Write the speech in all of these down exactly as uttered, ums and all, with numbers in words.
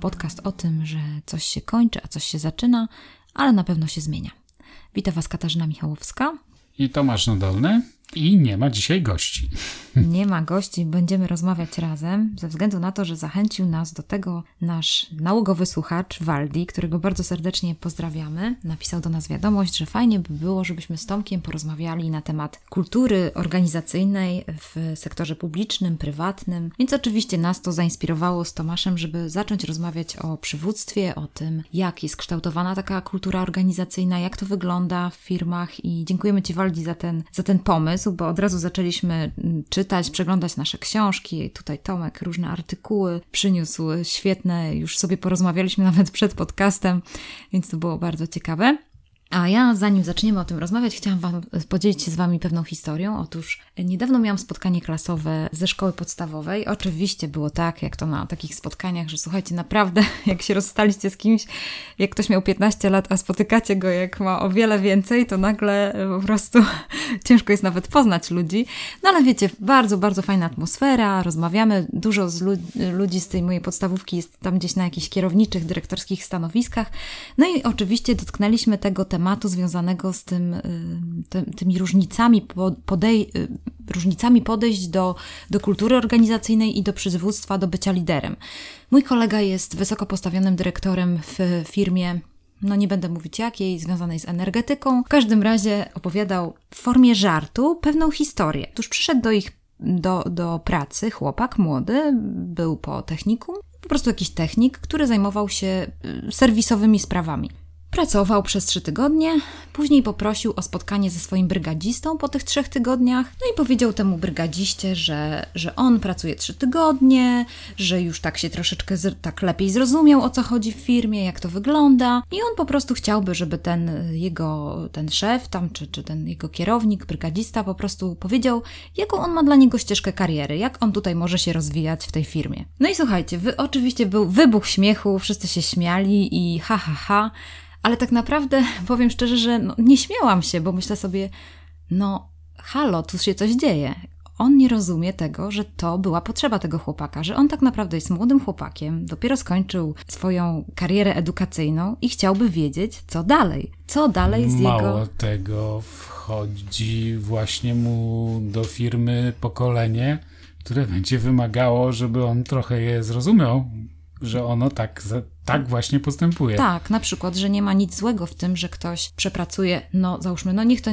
podcast o tym, że coś się kończy, a coś się zaczyna, ale na pewno się zmienia. Witam Was Katarzyna Michałowska i Tomasz Nadolny. I nie ma dzisiaj gości. Nie ma gości, będziemy rozmawiać razem, ze względu na to, że zachęcił nas do tego nasz nałogowy słuchacz Waldi, którego bardzo serdecznie pozdrawiamy. Napisał do nas wiadomość, że fajnie by było, żebyśmy z Tomkiem porozmawiali na temat kultury organizacyjnej w sektorze publicznym, prywatnym. Więc oczywiście nas to zainspirowało z Tomaszem, żeby zacząć rozmawiać o przywództwie, o tym, jak jest kształtowana taka kultura organizacyjna, jak to wygląda w firmach. I dziękujemy Ci, Waldi, za ten, za ten pomysł, bo od razu zaczęliśmy czytać, przeglądać nasze książki. Tutaj Tomek różne artykuły przyniósł, świetne, już sobie porozmawialiśmy nawet przed podcastem, więc to było bardzo ciekawe. A ja, zanim zaczniemy o tym rozmawiać, chciałam Wam podzielić się z Wami pewną historią. Otóż niedawno miałam spotkanie klasowe ze szkoły podstawowej. Oczywiście było tak, jak to na takich spotkaniach, że słuchajcie, naprawdę, jak się rozstaliście z kimś, jak ktoś miał piętnaście lat, a spotykacie go, jak ma o wiele więcej, to nagle po prostu ciężko jest nawet poznać ludzi. No ale wiecie, bardzo, bardzo fajna atmosfera, rozmawiamy. Dużo z lu- ludzi z tej mojej podstawówki jest tam gdzieś na jakichś kierowniczych, dyrektorskich stanowiskach. No i oczywiście dotknęliśmy tego tematu, tematu związanego z tym, ty, tymi różnicami, podej, różnicami podejść do, do kultury organizacyjnej i do przywództwa, do bycia liderem. Mój kolega jest wysoko postawionym dyrektorem w firmie, no nie będę mówić jakiej, związanej z energetyką. W każdym razie opowiadał w formie żartu pewną historię. Otóż przyszedł do ich do, do pracy chłopak młody, był po technikum, po prostu jakiś technik, który zajmował się serwisowymi sprawami. Pracował przez trzy tygodnie, później poprosił o spotkanie ze swoim brygadzistą po tych trzech tygodniach, no i powiedział temu brygadziście, że, że on pracuje trzy tygodnie, że już tak się troszeczkę z, tak lepiej zrozumiał, o co chodzi w firmie, jak to wygląda, i on po prostu chciałby, żeby ten jego, ten szef tam, czy, czy ten jego kierownik, brygadzista po prostu powiedział, jaką on ma dla niego ścieżkę kariery, jak on tutaj może się rozwijać w tej firmie. No i słuchajcie, wy, oczywiście był wybuch śmiechu, wszyscy się śmiali i ha, ha, ha. Ale tak naprawdę powiem szczerze, że no, nie śmiałam się, bo myślę sobie, no halo, tu się coś dzieje. On nie rozumie tego, że to była potrzeba tego chłopaka, że on tak naprawdę jest młodym chłopakiem, dopiero skończył swoją karierę edukacyjną i chciałby wiedzieć, co dalej. Co dalej z Mało jego... Mało tego, wchodzi właśnie mu do firmy pokolenie, które będzie wymagało, żeby on trochę je zrozumiał. Że ono tak, tak właśnie postępuje. Tak, na przykład, że nie ma nic złego w tym, że ktoś przepracuje, no załóżmy, no niech to,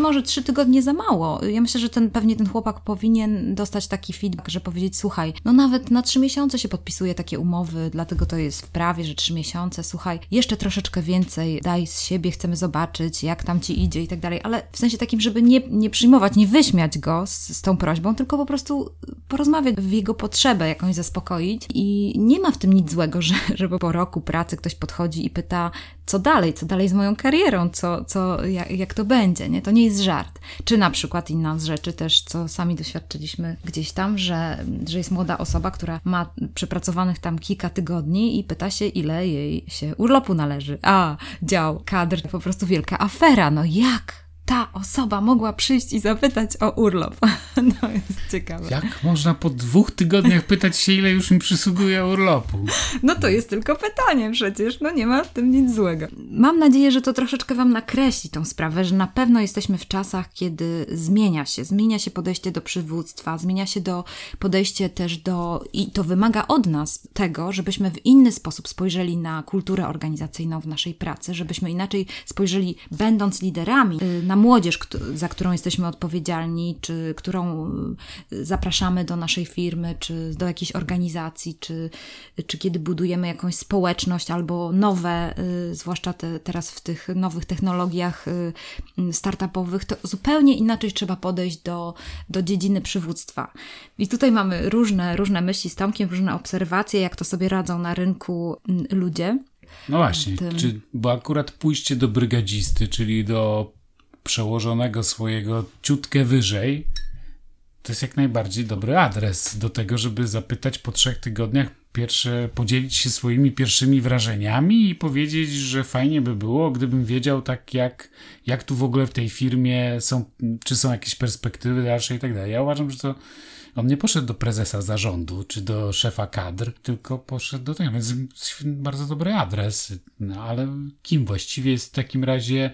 może trzy tygodnie za mało. Ja myślę, że ten pewnie ten chłopak powinien dostać taki feedback, że powiedzieć, słuchaj, no nawet na trzy miesiące się podpisuje takie umowy, dlatego to jest w prawie, że trzy miesiące, słuchaj, jeszcze troszeczkę więcej daj z siebie, chcemy zobaczyć, jak tam ci idzie i tak dalej, ale w sensie takim, żeby nie, nie przyjmować, nie wyśmiać go z, z tą prośbą, tylko po prostu porozmawiać w jego potrzebę, jakąś zaspokoić, i nie ma w tym nic złego, że, że po roku pracy ktoś podchodzi i pyta, co dalej, co dalej z moją karierą, co, co, jak, jak to będzie, nie? To nie jest żart. Czy na przykład inna z rzeczy też, co sami doświadczyliśmy gdzieś tam, że, że jest młoda osoba, która ma przepracowanych tam kilka tygodni i pyta się, ile jej się urlopu należy. A, dział kadr, po prostu wielka afera, no jak? Ta osoba mogła przyjść i zapytać o urlop. No jest ciekawe. Jak można po dwóch tygodniach pytać się, ile już mi przysługuje urlopu? No to jest tylko pytanie przecież, no nie ma w tym nic złego. Mam nadzieję, że to troszeczkę Wam nakreśli tą sprawę, że na pewno jesteśmy w czasach, kiedy zmienia się, zmienia się podejście do przywództwa, zmienia się do podejście też do, i to wymaga od nas tego, żebyśmy w inny sposób spojrzeli na kulturę organizacyjną w naszej pracy, żebyśmy inaczej spojrzeli, będąc liderami, na młodzież, za którą jesteśmy odpowiedzialni, czy którą zapraszamy do naszej firmy, czy do jakiejś organizacji, czy, czy kiedy budujemy jakąś społeczność albo nowe, zwłaszcza te, teraz w tych nowych technologiach startupowych, to zupełnie inaczej trzeba podejść do, do dziedziny przywództwa. I tutaj mamy różne, różne myśli z Tomkiem, różne obserwacje, jak to sobie radzą na rynku ludzie. No właśnie, tym... czy, bo akurat pójście do brygadzisty, czyli do przełożonego swojego ciutkę wyżej, to jest jak najbardziej dobry adres do tego, żeby zapytać po trzech tygodniach, pierwsze, podzielić się swoimi pierwszymi wrażeniami i powiedzieć, że fajnie by było, gdybym wiedział tak jak, jak tu w ogóle w tej firmie są, czy są jakieś perspektywy dalsze i tak dalej. Ja uważam, że to On nie poszedł do prezesa zarządu czy do szefa kadr, tylko poszedł do tego, więc bardzo dobry adres. No ale kim właściwie jest w takim razie,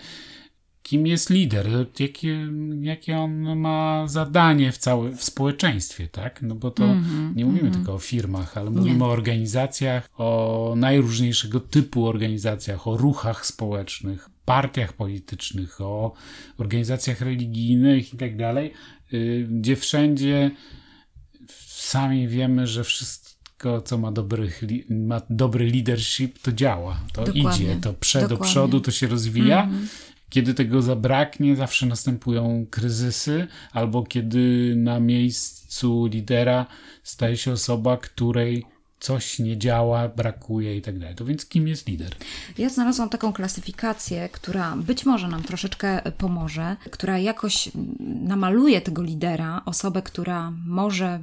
kim jest lider, jakie, jakie on ma zadanie w całym w społeczeństwie, tak? No bo to mm-hmm, nie mówimy mm-hmm. tylko o firmach, ale mówimy nie. o organizacjach, o najróżniejszego typu organizacjach, o ruchach społecznych, partiach politycznych, o organizacjach religijnych i tak dalej, gdzie wszędzie sami wiemy, że wszystko, co ma, dobrych, ma dobry leadership, to działa, to Dokładnie. idzie, to prze, Dokładnie. do przodu, to się rozwija. Mm-hmm. Kiedy tego zabraknie, zawsze następują kryzysy, albo kiedy na miejscu lidera staje się osoba, której coś nie działa, brakuje i tak dalej. To więc kim jest lider? Ja znalazłam taką klasyfikację, która być może nam troszeczkę pomoże, która jakoś namaluje tego lidera, osobę, która może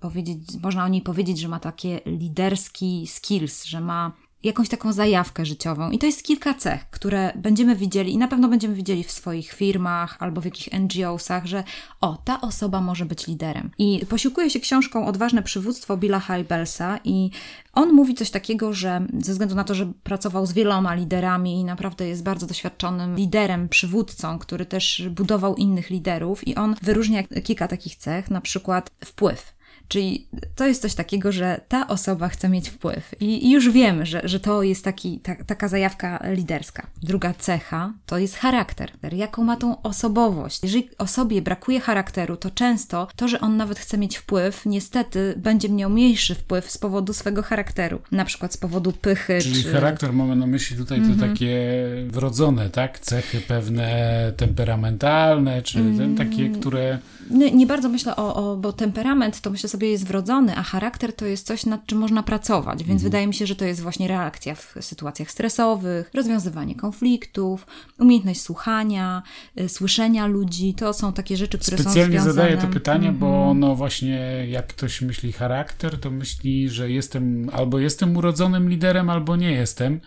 powiedzieć, można o niej powiedzieć, że ma takie liderski skills, że ma jakąś taką zajawkę życiową. I to jest kilka cech, które będziemy widzieli i na pewno będziemy widzieli w swoich firmach albo w jakichś en dżi osach, że o, ta osoba może być liderem. I posiłkuję się książką Odważne przywództwo Billa Hybelsa i on mówi coś takiego, że ze względu na to, że pracował z wieloma liderami i naprawdę jest bardzo doświadczonym liderem, przywódcą, który też budował innych liderów, i on wyróżnia kilka takich cech, na przykład wpływ. Czyli to jest coś takiego, że ta osoba chce mieć wpływ i już wiemy, że, że to jest taki, ta, taka zajawka liderska. Druga cecha to jest charakter. Jaką ma tą osobowość? Jeżeli osobie brakuje charakteru, to często to, że on nawet chce mieć wpływ, niestety będzie miał mniejszy wpływ z powodu swego charakteru. Na przykład z powodu pychy. Czyli czy... charakter, mamy na myśli tutaj mm-hmm. to takie wrodzone, tak? Cechy pewne temperamentalne, czy mm-hmm. ten, takie, które... Nie, nie bardzo myślę o, o, bo temperament to myślę sobie jest wrodzony, a charakter to jest coś, nad czym można pracować, więc mhm. wydaje mi się, że to jest właśnie reakcja w sytuacjach stresowych, rozwiązywanie konfliktów, umiejętność słuchania, y, słyszenia ludzi, to są takie rzeczy, które Specjalnie są związane. Specjalnie zadaję to pytanie, mhm. bo no właśnie jak ktoś myśli charakter, to myśli, że jestem, albo jestem urodzonym liderem, albo nie jestem.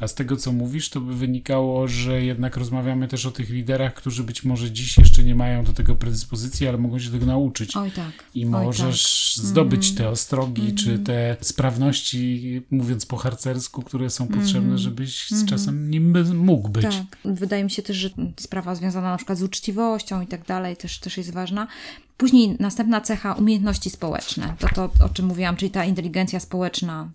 A z tego, co mówisz, to by wynikało, że jednak rozmawiamy też o tych liderach, którzy być może dziś jeszcze nie mają do tego predyspozycji, ale mogą się tego nauczyć. Oj tak. I możesz tak. zdobyć mm. te ostrogi, mm. czy te sprawności, mówiąc po harcersku, które są mm. potrzebne, żebyś mm. z czasem nim mógł być. Tak. Wydaje mi się też, że sprawa związana na przykład z uczciwością i tak dalej też, też jest ważna. Później następna cecha, umiejętności społeczne. To to, o czym mówiłam, czyli ta inteligencja społeczna,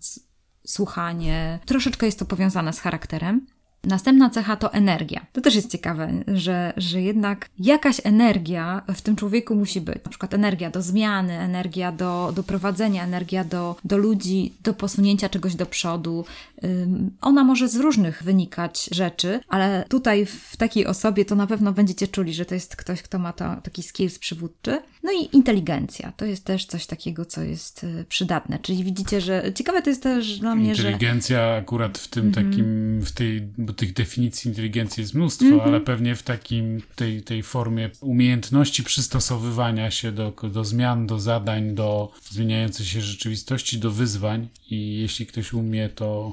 słuchanie. Troszeczkę jest to powiązane z charakterem. Następna cecha to energia. To też jest ciekawe, że, że jednak jakaś energia w tym człowieku musi być. Na przykład energia do zmiany, energia do, do prowadzenia, energia do, do ludzi, do posunięcia czegoś do przodu. Um, ona może z różnych wynikać rzeczy, ale tutaj w takiej osobie to na pewno będziecie czuli, że to jest ktoś, kto ma to, taki skills przywódczy. No i inteligencja. To jest też coś takiego, co jest przydatne. Czyli widzicie, że ciekawe to jest też dla mnie, że... Inteligencja akurat w tym mm-hmm. takim, w tej... tych definicji inteligencji jest mnóstwo, mm-hmm. ale pewnie w takim, tej, tej formie umiejętności przystosowywania się do, do zmian, do zadań, do zmieniającej się rzeczywistości, do wyzwań, i jeśli ktoś umie to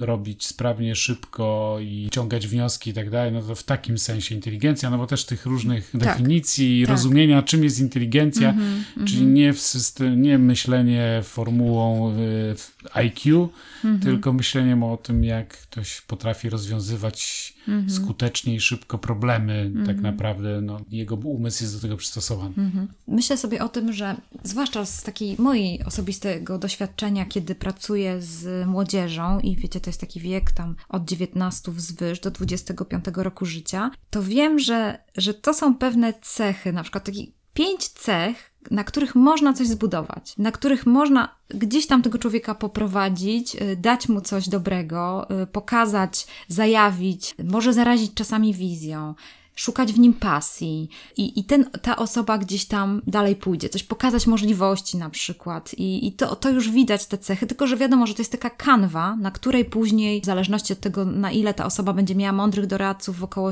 robić sprawnie, szybko i ciągać wnioski i tak dalej, no to w takim sensie inteligencja, no bo też tych różnych tak, definicji i tak. rozumienia, czym jest inteligencja, mm-hmm, czyli mm-hmm. nie w system, nie myślenie formułą I Q, mm-hmm. tylko myśleniem o tym, jak ktoś potrafi rozwiązywać mm-hmm. skutecznie i szybko problemy, mm-hmm. tak naprawdę, no, jego umysł jest do tego przystosowany. Mm-hmm. Myślę sobie o tym, że zwłaszcza z takiej mojej osobistego doświadczenia, kiedy pracuję z młodzieżą i wiecie, to jest taki wiek tam od dziewiętnastu wzwyż do dwudziestego piątego roku życia, to wiem, że, że to są pewne cechy, na przykład takie pięć cech, na których można coś zbudować, na których można gdzieś tam tego człowieka poprowadzić, dać mu coś dobrego, pokazać, zajawić, może zarazić czasami wizją, szukać w nim pasji i, i ten, ta osoba gdzieś tam dalej pójdzie, coś pokazać możliwości na przykład i, i to, to już widać te cechy, tylko że wiadomo, że to jest taka kanwa, na której później, w zależności od tego, na ile ta osoba będzie miała mądrych doradców wokoło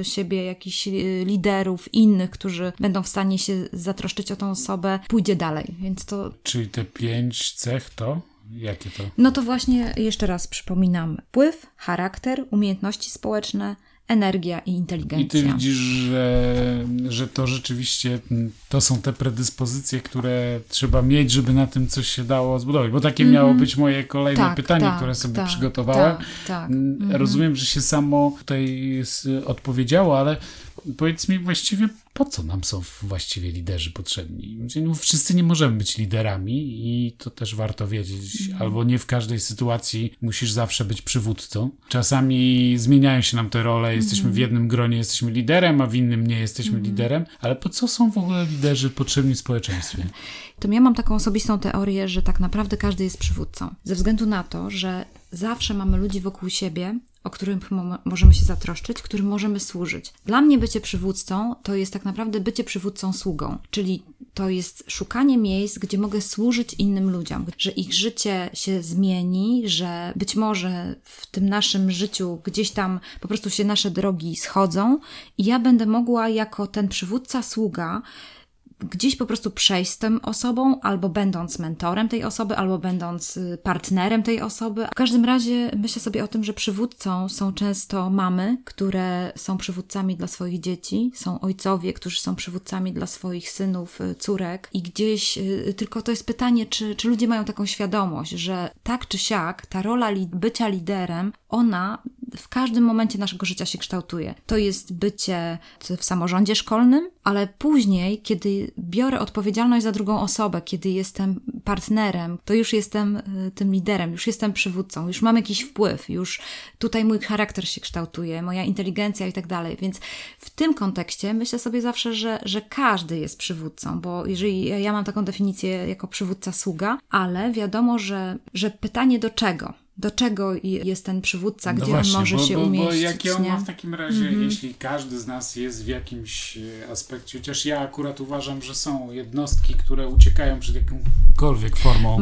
y, siebie, jakichś y, liderów, innych, którzy będą w stanie się zatroszczyć o tą osobę, pójdzie dalej, więc to... Czyli te pięć cech to? Jakie to? No to właśnie jeszcze raz przypominam, wpływ, charakter, umiejętności społeczne, energia i inteligencja. I ty widzisz, że, że to rzeczywiście to są te predyspozycje, które trzeba mieć, żeby na tym coś się dało zbudować. Bo takie mm-hmm. miało być moje kolejne tak, pytanie, tak, które sobie tak, przygotowałem. Tak, tak. Rozumiem, że się samo tutaj odpowiedziało, ale powiedz mi właściwie, po co nam są właściwie liderzy potrzebni? Wszyscy nie możemy być liderami i to też warto wiedzieć. Albo nie w każdej sytuacji musisz zawsze być przywódcą. Czasami zmieniają się nam te role. Jesteśmy w jednym gronie, jesteśmy liderem, a w innym nie jesteśmy liderem. Ale po co są w ogóle liderzy potrzebni w społeczeństwie? To ja mam taką osobistą teorię, że tak naprawdę każdy jest przywódcą. Ze względu na to, że zawsze mamy ludzi wokół siebie, o którym możemy się zatroszczyć, którym możemy służyć. Dla mnie bycie przywódcą to jest tak naprawdę bycie przywódcą sługą, czyli to jest szukanie miejsc, gdzie mogę służyć innym ludziom, że ich życie się zmieni, że być może w tym naszym życiu gdzieś tam po prostu się nasze drogi schodzą i ja będę mogła jako ten przywódca sługa gdzieś po prostu przejść z tą osobą, albo będąc mentorem tej osoby, albo będąc partnerem tej osoby. W każdym razie myślę sobie o tym, że przywódcą są często mamy, które są przywódcami dla swoich dzieci, są ojcowie, którzy są przywódcami dla swoich synów, córek i gdzieś tylko to jest pytanie, czy, czy ludzie mają taką świadomość, że tak czy siak ta rola li- bycia liderem, ona w każdym momencie naszego życia się kształtuje. To jest bycie w samorządzie szkolnym, ale później, kiedy biorę odpowiedzialność za drugą osobę, kiedy jestem partnerem, to już jestem tym liderem, już jestem przywódcą, już mam jakiś wpływ, już tutaj mój charakter się kształtuje, moja inteligencja i tak dalej. Więc w tym kontekście myślę sobie zawsze, że, że każdy jest przywódcą, bo jeżeli ja mam taką definicję jako przywódca sługa, ale wiadomo, że, że pytanie do czego? Do czego jest ten przywódca, no gdzie właśnie, on może bo, się bo, umieścić. Bo jakie on ma w takim razie, mm-hmm. jeśli każdy z nas jest w jakimś aspekcie, chociaż ja akurat uważam, że są jednostki, które uciekają przed jakąkolwiek formą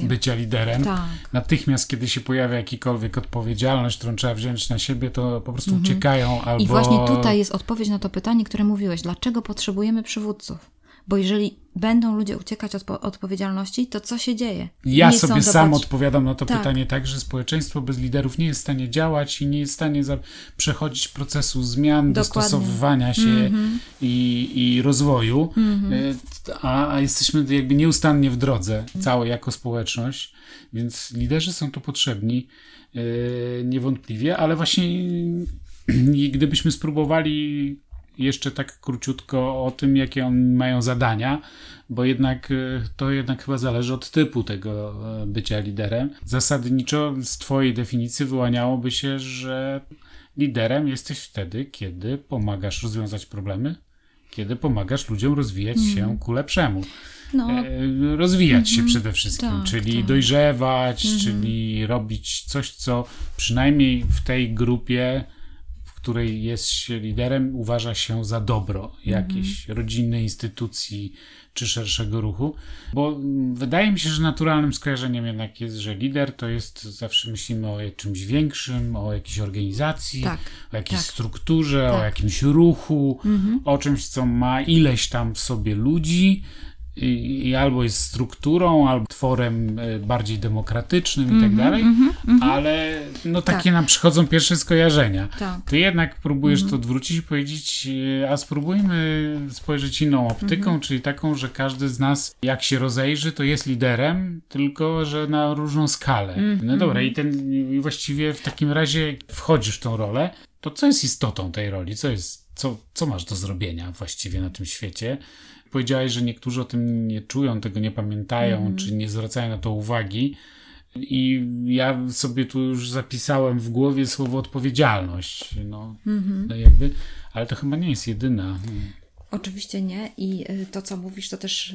bycia liderem. Tak. Natychmiast, kiedy się pojawia jakikolwiek odpowiedzialność, którą trzeba wziąć na siebie, to po prostu mm-hmm. uciekają albo... I właśnie tutaj jest odpowiedź na to pytanie, które mówiłeś. Dlaczego potrzebujemy przywódców? Bo jeżeli będą ludzie uciekać od odpowiedzialności, to co się dzieje? Ja nie sobie sam dobrać... odpowiadam na to tak. pytanie tak, że społeczeństwo bez liderów nie jest w stanie działać i nie jest w stanie za... przechodzić procesu zmian, dokładnie. Dostosowywania się mm-hmm. i, i rozwoju, mm-hmm. a, a jesteśmy jakby nieustannie w drodze, całe jako społeczność, więc liderzy są tu potrzebni yy, niewątpliwie, ale właśnie yy, gdybyśmy spróbowali jeszcze tak króciutko o tym, jakie oni mają zadania, bo jednak to jednak chyba zależy od typu tego bycia liderem. Zasadniczo z twojej definicji wyłaniałoby się, że liderem jesteś wtedy, kiedy pomagasz rozwiązać problemy, kiedy pomagasz ludziom rozwijać mm. się ku lepszemu. No. E, rozwijać mm-hmm. się przede wszystkim, tak, czyli tak. dojrzewać, mm-hmm. czyli robić coś, co przynajmniej w tej grupie, której jest się liderem, uważa się za dobro jakiejś mm. rodziny, instytucji czy szerszego ruchu, bo wydaje mi się, że naturalnym skojarzeniem jednak jest, że lider to jest, zawsze myślimy o czymś większym, o jakiejś organizacji, tak, o jakiejś tak, strukturze, tak. o jakimś ruchu, mm-hmm. o czymś, co ma ileś tam w sobie ludzi, I, i albo jest strukturą, albo tworem bardziej demokratycznym mm-hmm, i tak dalej, mm-hmm, mm-hmm. ale no takie tak. nam przychodzą pierwsze skojarzenia. Tak. Ty jednak próbujesz mm-hmm. to odwrócić i powiedzieć, a spróbujmy spojrzeć inną optyką, mm-hmm. czyli taką, że każdy z nas, jak się rozejrzy, to jest liderem, tylko że na różną skalę. Mm-hmm. No dobra, i ten i właściwie w takim razie wchodzisz w tą rolę, to co jest istotą tej roli? Co jest, co, co masz do zrobienia właściwie na tym świecie? Powiedziałeś, że niektórzy o tym nie czują, tego nie pamiętają, mm. czy nie zwracają na to uwagi. I ja sobie tu już zapisałem w głowie słowo odpowiedzialność. No, mm-hmm. no jakby, ale to chyba nie jest jedyna. Oczywiście nie i to, co mówisz, to też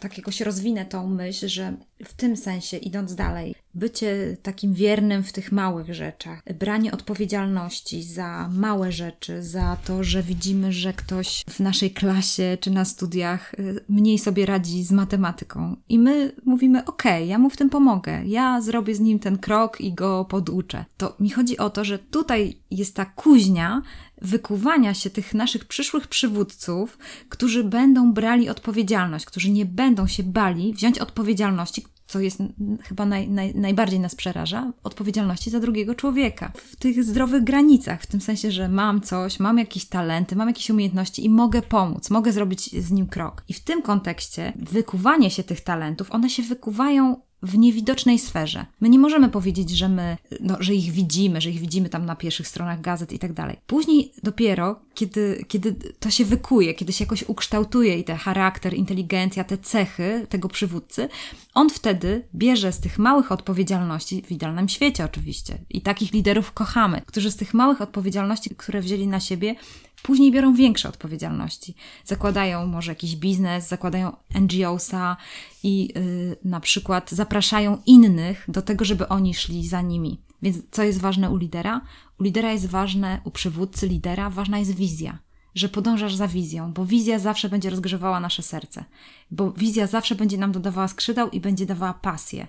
tak jakoś rozwinę tą myśl, że w tym sensie, idąc dalej, bycie takim wiernym w tych małych rzeczach, branie odpowiedzialności za małe rzeczy, za to, że widzimy, że ktoś w naszej klasie czy na studiach mniej sobie radzi z matematyką i my mówimy, okej, ja mu w tym pomogę, ja zrobię z nim ten krok i go poduczę. To mi chodzi o to, że tutaj jest ta kuźnia wykuwania się tych naszych przyszłych przywódców, którzy będą brali odpowiedzialność, którzy nie będą się bali wziąć odpowiedzialności, co jest chyba naj, naj, najbardziej nas przeraża, odpowiedzialności za drugiego człowieka. W tych zdrowych granicach, w tym sensie, że mam coś, mam jakieś talenty, mam jakieś umiejętności i mogę pomóc, mogę zrobić z nim krok. I w tym kontekście wykuwanie się tych talentów, one się wykuwają w niewidocznej sferze. My nie możemy powiedzieć, że my, no, że ich widzimy, że ich widzimy tam na pierwszych stronach gazet i tak dalej. Później dopiero, kiedy, kiedy to się wykuje, kiedy się jakoś ukształtuje i ten charakter, inteligencja, te cechy tego przywódcy, on wtedy bierze z tych małych odpowiedzialności, w idealnym świecie oczywiście, i takich liderów kochamy, którzy z tych małych odpowiedzialności, które wzięli na siebie, później biorą większe odpowiedzialności. Zakładają może jakiś biznes, zakładają en dżi osa i yy, na przykład zapraszają innych do tego, żeby oni szli za nimi. Więc co jest ważne u lidera? U lidera jest ważne, u przywódcy lidera ważna jest wizja. Że podążasz za wizją, bo wizja zawsze będzie rozgrzewała nasze serce. Bo wizja zawsze będzie nam dodawała skrzydeł i będzie dawała pasję.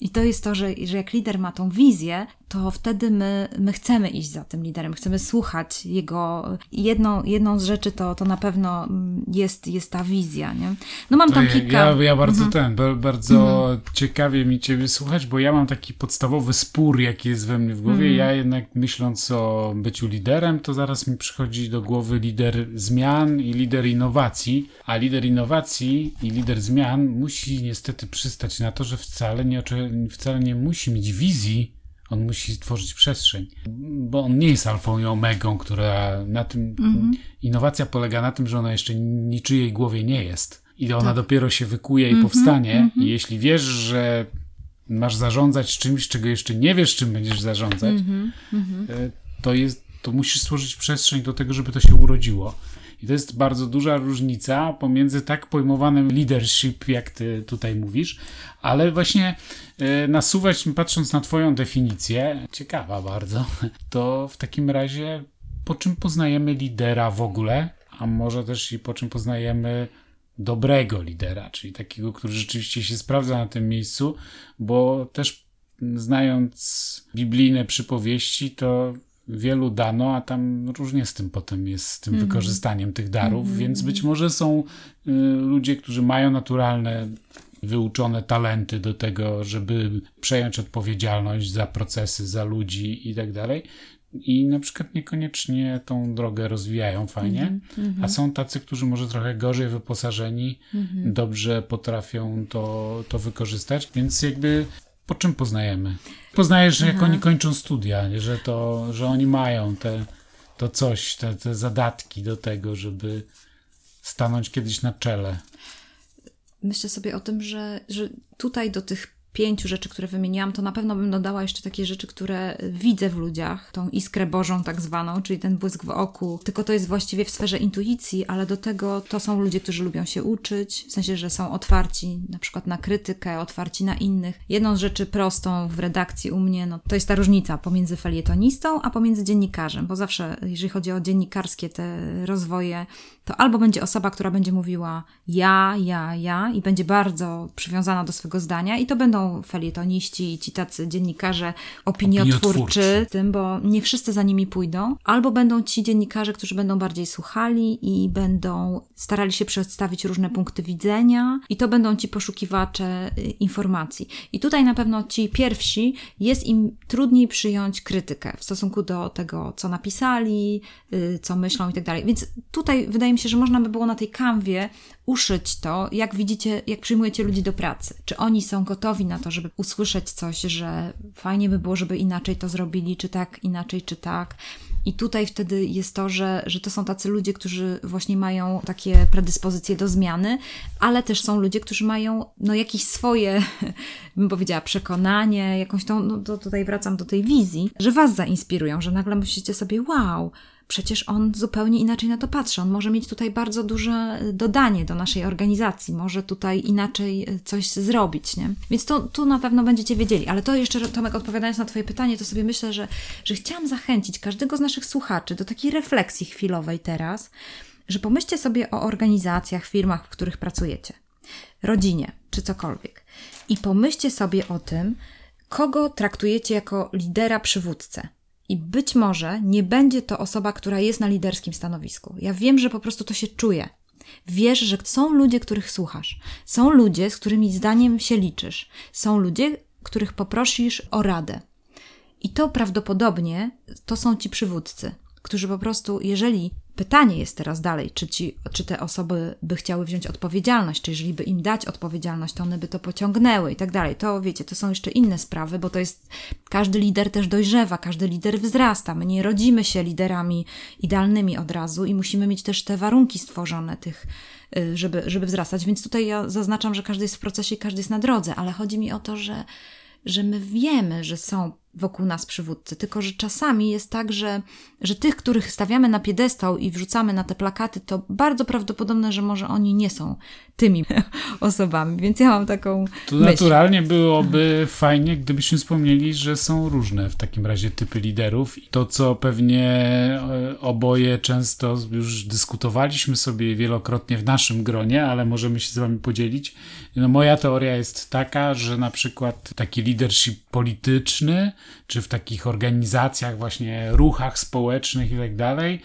I to jest to, że, że jak lider ma tą wizję, to wtedy my, my chcemy iść za tym liderem, chcemy słuchać jego. Jedną, jedną z rzeczy to, to na pewno jest, jest ta wizja, nie? No mam tam kilka... Ja, ja bardzo mhm. ten, bardzo mhm. ciekawie mi Ciebie słuchać, bo ja mam taki podstawowy spór, jaki jest we mnie w głowie. Mhm. Ja jednak myśląc o byciu liderem, to zaraz mi przychodzi do głowy lider zmian i lider innowacji, a lider innowacji i lider zmian musi niestety przystać na to, że wcale nie, wcale nie musi mieć wizji. On musi tworzyć przestrzeń, bo on nie jest alfą i omegą, która na tym... Mm-hmm. Innowacja polega na tym, że ona jeszcze niczyjej głowie nie jest. I ona tak. dopiero się wykuje i mm-hmm, powstanie. Mm-hmm. I jeśli wiesz, że masz zarządzać czymś, czego jeszcze nie wiesz, czym będziesz zarządzać, mm-hmm, mm-hmm. To, jest, to musisz stworzyć przestrzeń do tego, żeby to się urodziło. I to jest bardzo duża różnica pomiędzy tak pojmowanym leadership, jak ty tutaj mówisz, ale właśnie y, nasuwać, patrząc na twoją definicję, ciekawa bardzo, to w takim razie po czym poznajemy lidera w ogóle, a może też i po czym poznajemy dobrego lidera, czyli takiego, który rzeczywiście się sprawdza na tym miejscu, bo też znając biblijne przypowieści, to wielu dano, a tam różnie z tym potem jest, z tym mm-hmm. wykorzystaniem tych darów, mm-hmm. więc być może są y, ludzie, którzy mają naturalne, wyuczone talenty do tego, żeby przejąć odpowiedzialność za procesy, za ludzi i tak dalej. I na przykład niekoniecznie tą drogę rozwijają fajnie, mm-hmm. a są tacy, którzy może trochę gorzej wyposażeni, mm-hmm. dobrze potrafią to, to wykorzystać, więc jakby... Po czym poznajemy? Poznajesz, że jak Aha. oni kończą studia, że, to, że oni mają te, to coś, te, te zadatki do tego, żeby stanąć kiedyś na czele. Myślę sobie o tym, że, że tutaj do tych pięciu rzeczy, które wymieniłam, to na pewno bym dodała jeszcze takie rzeczy, które widzę w ludziach, tą iskrę Bożą tak zwaną, czyli ten błysk w oku, tylko to jest właściwie w sferze intuicji, ale do tego to są ludzie, którzy lubią się uczyć, w sensie, że są otwarci na przykład na krytykę, otwarci na innych. Jedną z rzeczy prostą w redakcji u mnie, no to jest ta różnica pomiędzy felietonistą, a pomiędzy dziennikarzem, bo zawsze, jeżeli chodzi o dziennikarskie te rozwoje, to albo będzie osoba, która będzie mówiła ja, ja, ja i będzie bardzo przywiązana do swego zdania i to będą felietoniści i ci tacy dziennikarze opiniotwórczy, tym, bo nie wszyscy za nimi pójdą, albo będą ci dziennikarze, którzy będą bardziej słuchali i będą starali się przedstawić różne punkty widzenia i to będą ci poszukiwacze informacji. I tutaj na pewno ci pierwsi jest im trudniej przyjąć krytykę w stosunku do tego, co napisali, co myślą i tak dalej. Więc tutaj wydaje mi się, że można by było na tej kanwie uszyć to, jak widzicie, jak przyjmujecie ludzi do pracy. Czy oni są gotowi na to, żeby usłyszeć coś, że fajnie by było, żeby inaczej to zrobili, czy tak, inaczej, czy tak. I tutaj wtedy jest to, że, że to są tacy ludzie, którzy właśnie mają takie predyspozycje do zmiany, ale też są ludzie, którzy mają no jakieś swoje, bym powiedziała, przekonanie, jakąś tą, no to tutaj wracam do tej wizji, że was zainspirują, że nagle myślicie sobie, wow, przecież on zupełnie inaczej na to patrzy. On może mieć tutaj bardzo duże dodanie do naszej organizacji. Może tutaj inaczej coś zrobić, nie? Więc to tu na pewno będziecie wiedzieli. Ale to jeszcze, Tomek, odpowiadając na Twoje pytanie, to sobie myślę, że, że chciałam zachęcić każdego z naszych słuchaczy do takiej refleksji chwilowej teraz, że pomyślcie sobie o organizacjach, firmach, w których pracujecie, rodzinie czy cokolwiek. I pomyślcie sobie o tym, kogo traktujecie jako lidera, przywódcę. I być może nie będzie to osoba, która jest na liderskim stanowisku. Ja wiem, że po prostu to się czuje. Wiesz, że są ludzie, których słuchasz. Są ludzie, z którymi zdaniem się liczysz. Są ludzie, których poprosisz o radę. I to prawdopodobnie to są ci przywódcy, którzy po prostu, jeżeli pytanie jest teraz dalej, czy, ci, czy te osoby by chciały wziąć odpowiedzialność, czy jeżeli by im dać odpowiedzialność, to one by to pociągnęły i tak dalej. To wiecie, to są jeszcze inne sprawy, bo to jest, każdy lider też dojrzewa, każdy lider wzrasta. My nie rodzimy się liderami idealnymi od razu i musimy mieć też te warunki stworzone tych, żeby, żeby wzrastać. Więc tutaj ja zaznaczam, że każdy jest w procesie i każdy jest na drodze, ale chodzi mi o to, że, że my wiemy, że są wokół nas przywódcy, tylko że czasami jest tak, że, że tych, których stawiamy na piedestał i wrzucamy na te plakaty, to bardzo prawdopodobne, że może oni nie są tymi osobami, więc ja mam taką Tu myśl. Naturalnie byłoby fajnie, gdybyśmy wspomnieli, że są różne w takim razie typy liderów i to, co pewnie oboje często już dyskutowaliśmy sobie wielokrotnie w naszym gronie, ale możemy się z wami podzielić. No, moja teoria jest taka, że na przykład taki leadership polityczny czy w takich organizacjach, właśnie ruchach społecznych i tak dalej,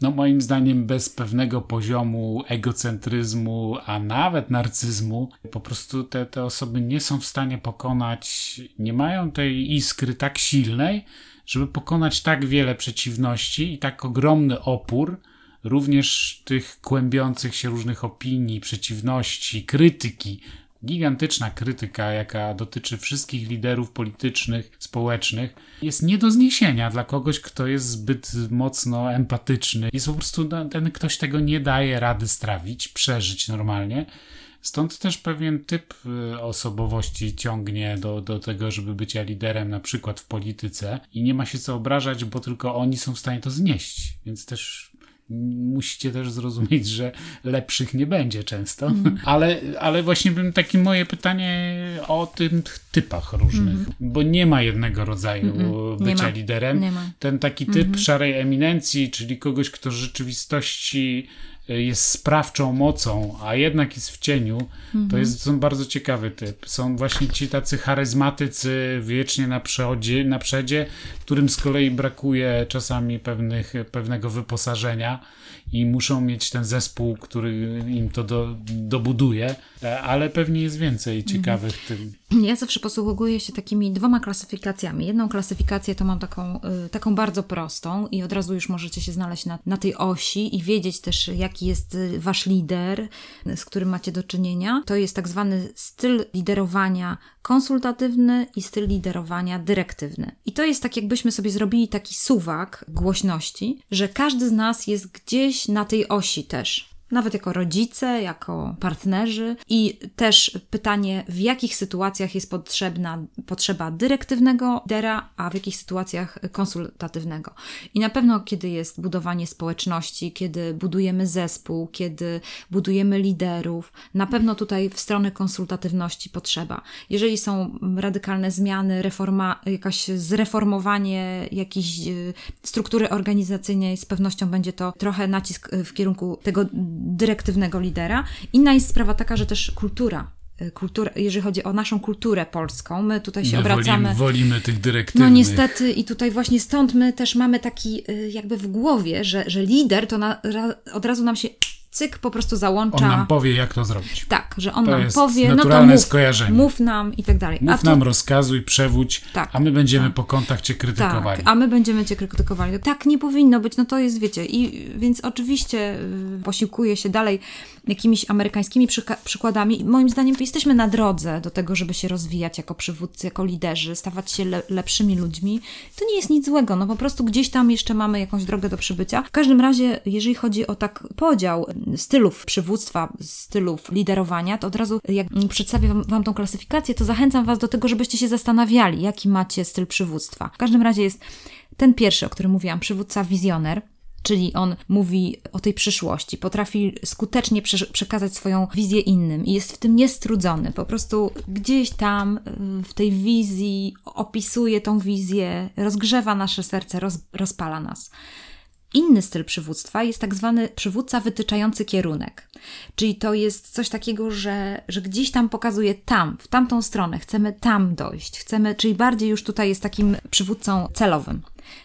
no moim zdaniem bez pewnego poziomu egocentryzmu, a nawet narcyzmu, po prostu te, te osoby nie są w stanie pokonać, nie mają tej iskry tak silnej, żeby pokonać tak wiele przeciwności i tak ogromny opór, również tych kłębiących się różnych opinii, przeciwności, krytyki. Gigantyczna krytyka, jaka dotyczy wszystkich liderów politycznych, społecznych, jest nie do zniesienia dla kogoś, kto jest zbyt mocno empatyczny. Jest po prostu, ten ktoś tego nie daje rady strawić, przeżyć normalnie. Stąd też pewien typ osobowości ciągnie do, do tego, żeby bycia liderem na przykład w polityce i nie ma się co obrażać, bo tylko oni są w stanie to znieść, więc też musicie też zrozumieć, że lepszych nie będzie często. Mm. Ale, ale właśnie bym takie moje pytanie o tych typach różnych, mm. bo nie ma jednego rodzaju Mm-mm. bycia liderem. Ten taki typ mm-hmm. szarej eminencji, czyli kogoś, kto w rzeczywistości jest sprawczą mocą, a jednak jest w cieniu, mm-hmm. to jest są bardzo ciekawy typ. Są właśnie ci tacy charyzmatycy, wiecznie na przodzie, na przedzie, którym z kolei brakuje czasami pewnych, pewnego wyposażenia i muszą mieć ten zespół, który im to do, dobuduje, ale pewnie jest więcej ciekawych mm-hmm. tym. Ja zawsze posługuję się takimi dwoma klasyfikacjami. Jedną klasyfikację to mam taką, taką bardzo prostą i od razu już możecie się znaleźć na, na tej osi i wiedzieć też, jaki jest wasz lider, z którym macie do czynienia. To jest tak zwany styl liderowania konsultatywny i styl liderowania dyrektywny. I to jest tak, jakbyśmy sobie zrobili taki suwak głośności, że każdy z nas jest gdzieś na tej osi też. Nawet jako rodzice, jako partnerzy i też pytanie, w jakich sytuacjach jest potrzebna potrzeba dyrektywnego lidera, a w jakich sytuacjach konsultatywnego. I na pewno kiedy jest budowanie społeczności, kiedy budujemy zespół, kiedy budujemy liderów, na pewno tutaj w stronę konsultatywności potrzeba. Jeżeli są radykalne zmiany, reforma, jakaś zreformowanie jakiejś struktury organizacyjnej, z pewnością będzie to trochę nacisk w kierunku tego dyrektywnego lidera. Inna jest sprawa taka, że też kultura. Kultura, jeżeli chodzi o naszą kulturę polską, my tutaj się my obracamy... Wolimy, wolimy tych dyrektywnych. No niestety i tutaj właśnie stąd my też mamy taki jakby w głowie, że, że lider to na, od razu nam się cyk po prostu załącza. On nam powie, jak to zrobić. Tak, że on to nam powie, no to mów, mów nam i tak dalej. Mów tu... nam, rozkazuj, przewódź, tak, a my będziemy tak. po kontach cię krytykowali. Tak, a my będziemy cię krytykowali. Tak nie powinno być, no to jest, wiecie, i więc oczywiście posiłkuję się dalej jakimiś amerykańskimi przyka- przykładami. Moim zdaniem jesteśmy na drodze do tego, żeby się rozwijać jako przywódcy, jako liderzy, stawać się le- lepszymi ludźmi. To nie jest nic złego, no po prostu gdzieś tam jeszcze mamy jakąś drogę do przybycia. W każdym razie, jeżeli chodzi o tak podział stylów przywództwa, stylów liderowania, to od razu jak przedstawię wam, wam tą klasyfikację, to zachęcam was do tego, żebyście się zastanawiali, jaki macie styl przywództwa. W każdym razie jest ten pierwszy, o którym mówiłam, przywódca wizjoner, czyli on mówi o tej przyszłości, potrafi skutecznie przekazać swoją wizję innym i jest w tym niestrudzony. Po prostu gdzieś tam w tej wizji opisuje tą wizję, rozgrzewa nasze serce, roz, rozpala nas. Inny styl przywództwa jest tak zwany przywódca wytyczający kierunek. Czyli to jest coś takiego, że, że gdzieś tam pokazuje tam, w tamtą stronę, chcemy tam dojść, chcemy, czyli bardziej już tutaj jest takim przywódcą celowym.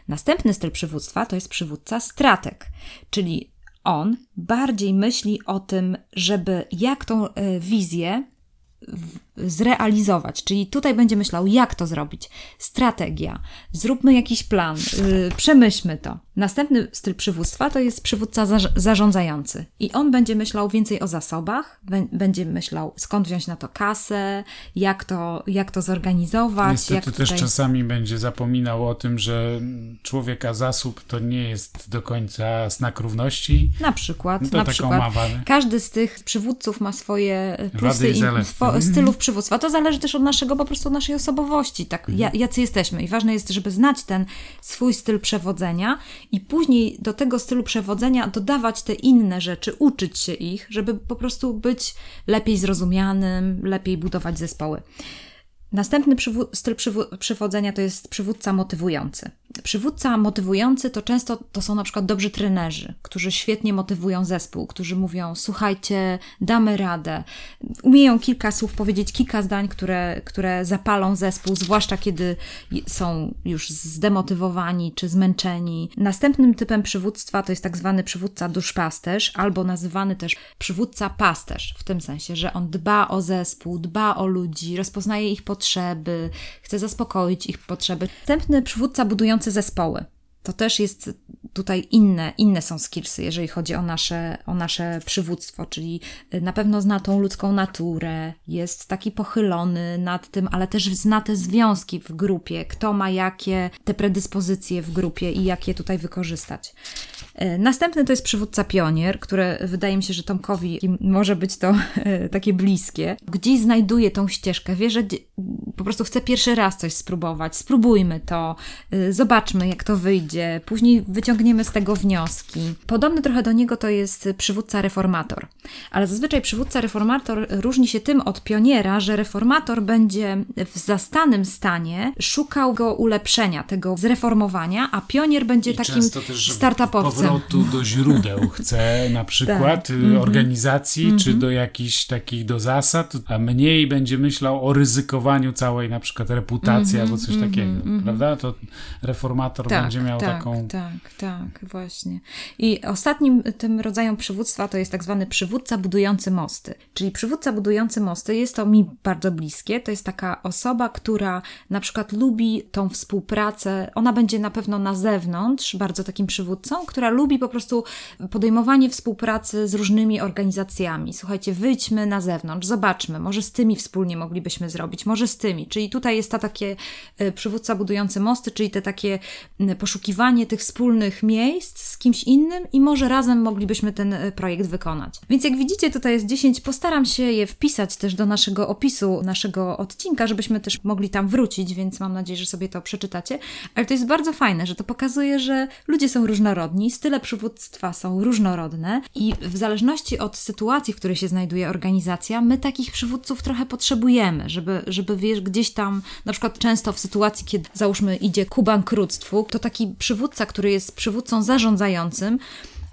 Następny styl przywództwa to jest przywódca strateg, czyli on bardziej myśli o tym, żeby jak tą wizję zrealizować, czyli tutaj będzie myślał, jak to zrobić, strategia, zróbmy jakiś plan, yy, przemyślmy to. Następny styl przywództwa to jest przywódca za- zarządzający i on będzie myślał więcej o zasobach, b- będzie myślał, skąd wziąć na to kasę, jak to, jak to zorganizować. Niestety jak tutaj... też czasami będzie zapominał o tym, że człowiek a zasób to nie jest do końca znak równości. Na przykład, no to na taką przykład. Mawę. Każdy z tych przywódców ma swoje plusy i, i fo- stylów przywództwa. To zależy też od naszego, po prostu od naszej osobowości, tak, mhm. jacy jesteśmy. I ważne jest, żeby znać ten swój styl przewodzenia i później do tego stylu przewodzenia dodawać te inne rzeczy, uczyć się ich, żeby po prostu być lepiej zrozumianym, lepiej budować zespoły. Następny przywo- styl przywo- przewodzenia to jest przywódca motywujący. Przywódca motywujący to często to są na przykład dobrzy trenerzy, którzy świetnie motywują zespół, którzy mówią, słuchajcie, damy radę. Umieją kilka słów powiedzieć, kilka zdań, które, które zapalą zespół, zwłaszcza kiedy są już zdemotywowani czy zmęczeni. Następnym typem przywództwa to jest tak zwany przywódca duszpasterz, albo nazywany też przywódca pasterz, w tym sensie, że on dba o zespół, dba o ludzi, rozpoznaje ich potrzeby, chce zaspokoić ich potrzeby. Następny przywódca budujący zespoły. To też jest tutaj inne, inne są skillsy, jeżeli chodzi o nasze, o nasze przywództwo, czyli na pewno zna tą ludzką naturę, jest taki pochylony nad tym, ale też zna te związki w grupie, kto ma jakie te predyspozycje w grupie i jak je tutaj wykorzystać. Następny to jest przywódca pionier, który wydaje mi się, że Tomkowi może być to takie bliskie. Gdzieś znajduje tą ścieżkę, wie, że po prostu chce pierwszy raz coś spróbować, spróbujmy to, zobaczmy jak to wyjdzie, później wyciągniemy z tego wnioski. Podobny trochę do niego to jest przywódca reformator, ale zazwyczaj przywódca reformator różni się tym od pioniera, że reformator będzie w zastanym stanie szukał go ulepszenia, tego zreformowania, a pionier będzie I takim też, startupowcem. Powrotu do źródeł chce na przykład tak. organizacji, mm-hmm. czy do jakichś takich, do zasad, a mniej będzie myślał o ryzykowaniu całej na przykład reputacji mm-hmm, albo coś mm-hmm, takiego, mm-hmm. prawda? To reformator tak, będzie miał tak, taką... Tak, tak, właśnie. I ostatnim tym rodzajem przywództwa to jest tak zwany przywódca budujący mosty. Czyli przywódca budujący mosty jest to mi bardzo bliskie, to jest taka osoba, która na przykład lubi tą współpracę, ona będzie na pewno na zewnątrz bardzo takim przywódcą, która lubi po prostu podejmowanie współpracy z różnymi organizacjami. Słuchajcie, wyjdźmy na zewnątrz, zobaczmy, może z tymi wspólnie moglibyśmy zrobić, może z tymi. Czyli tutaj jest to takie przywódca budujący mosty, czyli te takie poszukiwanie tych wspólnych miejsc z kimś innym i może razem moglibyśmy ten projekt wykonać. Więc jak widzicie, tutaj jest dziesięć, postaram się je wpisać też do naszego opisu, naszego odcinka, żebyśmy też mogli tam wrócić, więc mam nadzieję, że sobie to przeczytacie. Ale to jest bardzo fajne, że to pokazuje, że ludzie są różnorodni, style przywództwa są różnorodne i w zależności od sytuacji, w której się znajduje organizacja, my takich przywódców trochę potrzebujemy, żeby, żeby wiesz, gdzieś tam, na przykład często w sytuacji, kiedy załóżmy idzie ku bankructwu, to taki przywódca, który jest przywódcą zarządzającym,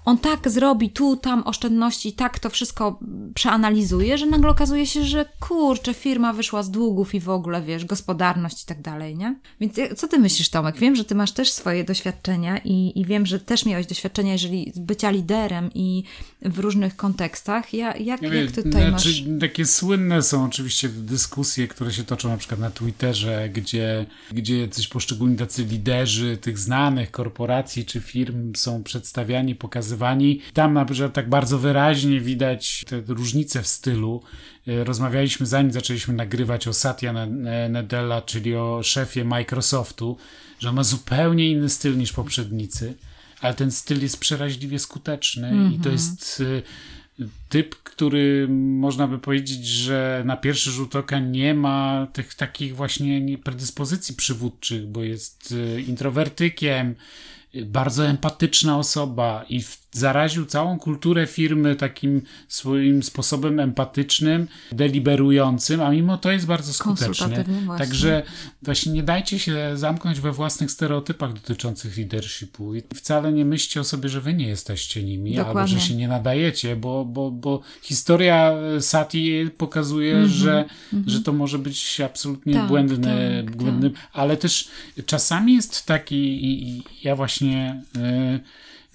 on tak zrobi tu, tam oszczędności, tak to wszystko przeanalizuje, że nagle okazuje się, że kurczę, firma wyszła z długów i w ogóle, wiesz, gospodarność i tak dalej, nie? Więc co ty myślisz, Tomek? Wiem, że ty masz też swoje doświadczenia i, i wiem, że też miałeś doświadczenia, jeżeli bycia liderem i w różnych kontekstach. Ja, jak, ja jak ty tutaj znaczy, masz? Takie słynne są oczywiście dyskusje, które się toczą na przykład na Twitterze, gdzie, gdzie coś poszczególni tacy liderzy tych znanych korporacji czy firm są przedstawiani, pokazywani. Tam na przykład tak bardzo wyraźnie widać te różnice w stylu. Rozmawialiśmy, zanim zaczęliśmy nagrywać, o Satya Nadella, czyli o szefie Microsoftu, że on ma zupełnie inny styl niż poprzednicy, ale ten styl jest przeraźliwie skuteczny mm-hmm. i to jest typ, który można by powiedzieć, że na pierwszy rzut oka nie ma tych takich właśnie predyspozycji przywódczych, bo jest introwertykiem, bardzo empatyczna osoba i zaraził całą kulturę firmy takim swoim sposobem empatycznym, deliberującym, a mimo to jest bardzo skuteczny. Właśnie. Także właśnie nie dajcie się zamknąć we własnych stereotypach dotyczących leadershipu i wcale nie myślcie o sobie, że wy nie jesteście nimi, Dokładnie. Albo że się nie nadajecie, bo, bo, bo historia Sati pokazuje, mm-hmm, że, mm-hmm. że to może być absolutnie tak, błędny, tak, błędny tak. Ale też czasami jest taki i, i ja właśnie... Yy,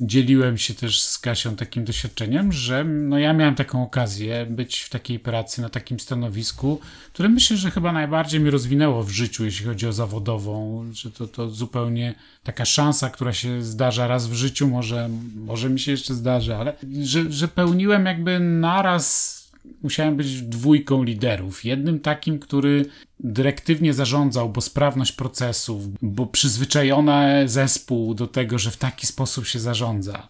dzieliłem się też z Kasią takim doświadczeniem, że no ja miałem taką okazję być w takiej pracy, na takim stanowisku, które myślę, że chyba najbardziej mi rozwinęło w życiu, jeśli chodzi o zawodową, że to, to zupełnie taka szansa, która się zdarza raz w życiu, może, może mi się jeszcze zdarzy, ale że, że pełniłem jakby naraz. Musiałem być dwójką liderów. Jednym takim, który dyrektywnie zarządzał, bo sprawność procesów, bo przyzwyczajony zespół do tego, że w taki sposób się zarządza.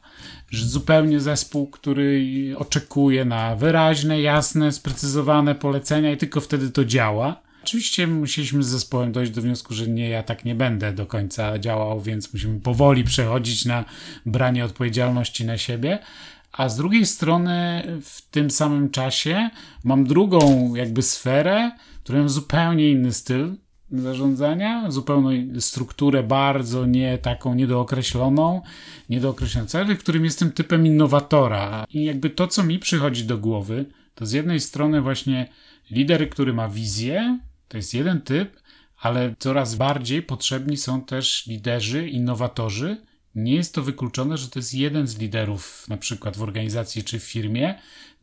Że zupełnie zespół, który oczekuje na wyraźne, jasne, sprecyzowane polecenia i tylko wtedy to działa. Oczywiście musieliśmy z zespołem dojść do wniosku, że nie, ja tak nie będę do końca działał, więc musimy powoli przechodzić na branie odpowiedzialności na siebie. A z drugiej strony w tym samym czasie mam drugą jakby sferę, która ma zupełnie inny styl zarządzania, zupełną strukturę bardzo nie taką niedookreśloną, niedookreśloną cel, w którym jestem typem innowatora. I jakby to, co mi przychodzi do głowy, to z jednej strony właśnie lider, który ma wizję, to jest jeden typ, ale coraz bardziej potrzebni są też liderzy, innowatorzy. Nie jest to wykluczone, że to jest jeden z liderów na przykład w organizacji czy w firmie,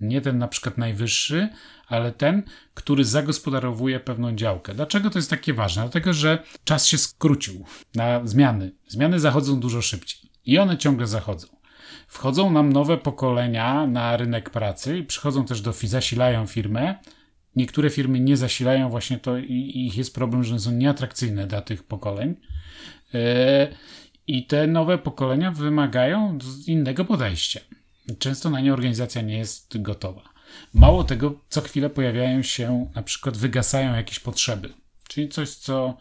nie ten na przykład najwyższy, ale ten, który zagospodarowuje pewną działkę. Dlaczego to jest takie ważne? Dlatego, że czas się skrócił na zmiany. Zmiany zachodzą dużo szybciej i one ciągle zachodzą. Wchodzą nam nowe pokolenia na rynek pracy i przychodzą też do, zasilają firmę. Niektóre firmy nie zasilają właśnie to i ich jest problem, że są nieatrakcyjne dla tych pokoleń. Yy, I te nowe pokolenia wymagają innego podejścia. Często na nie organizacja nie jest gotowa. Mało tego, co chwilę pojawiają się, na przykład wygasają jakieś potrzeby. Czyli coś, co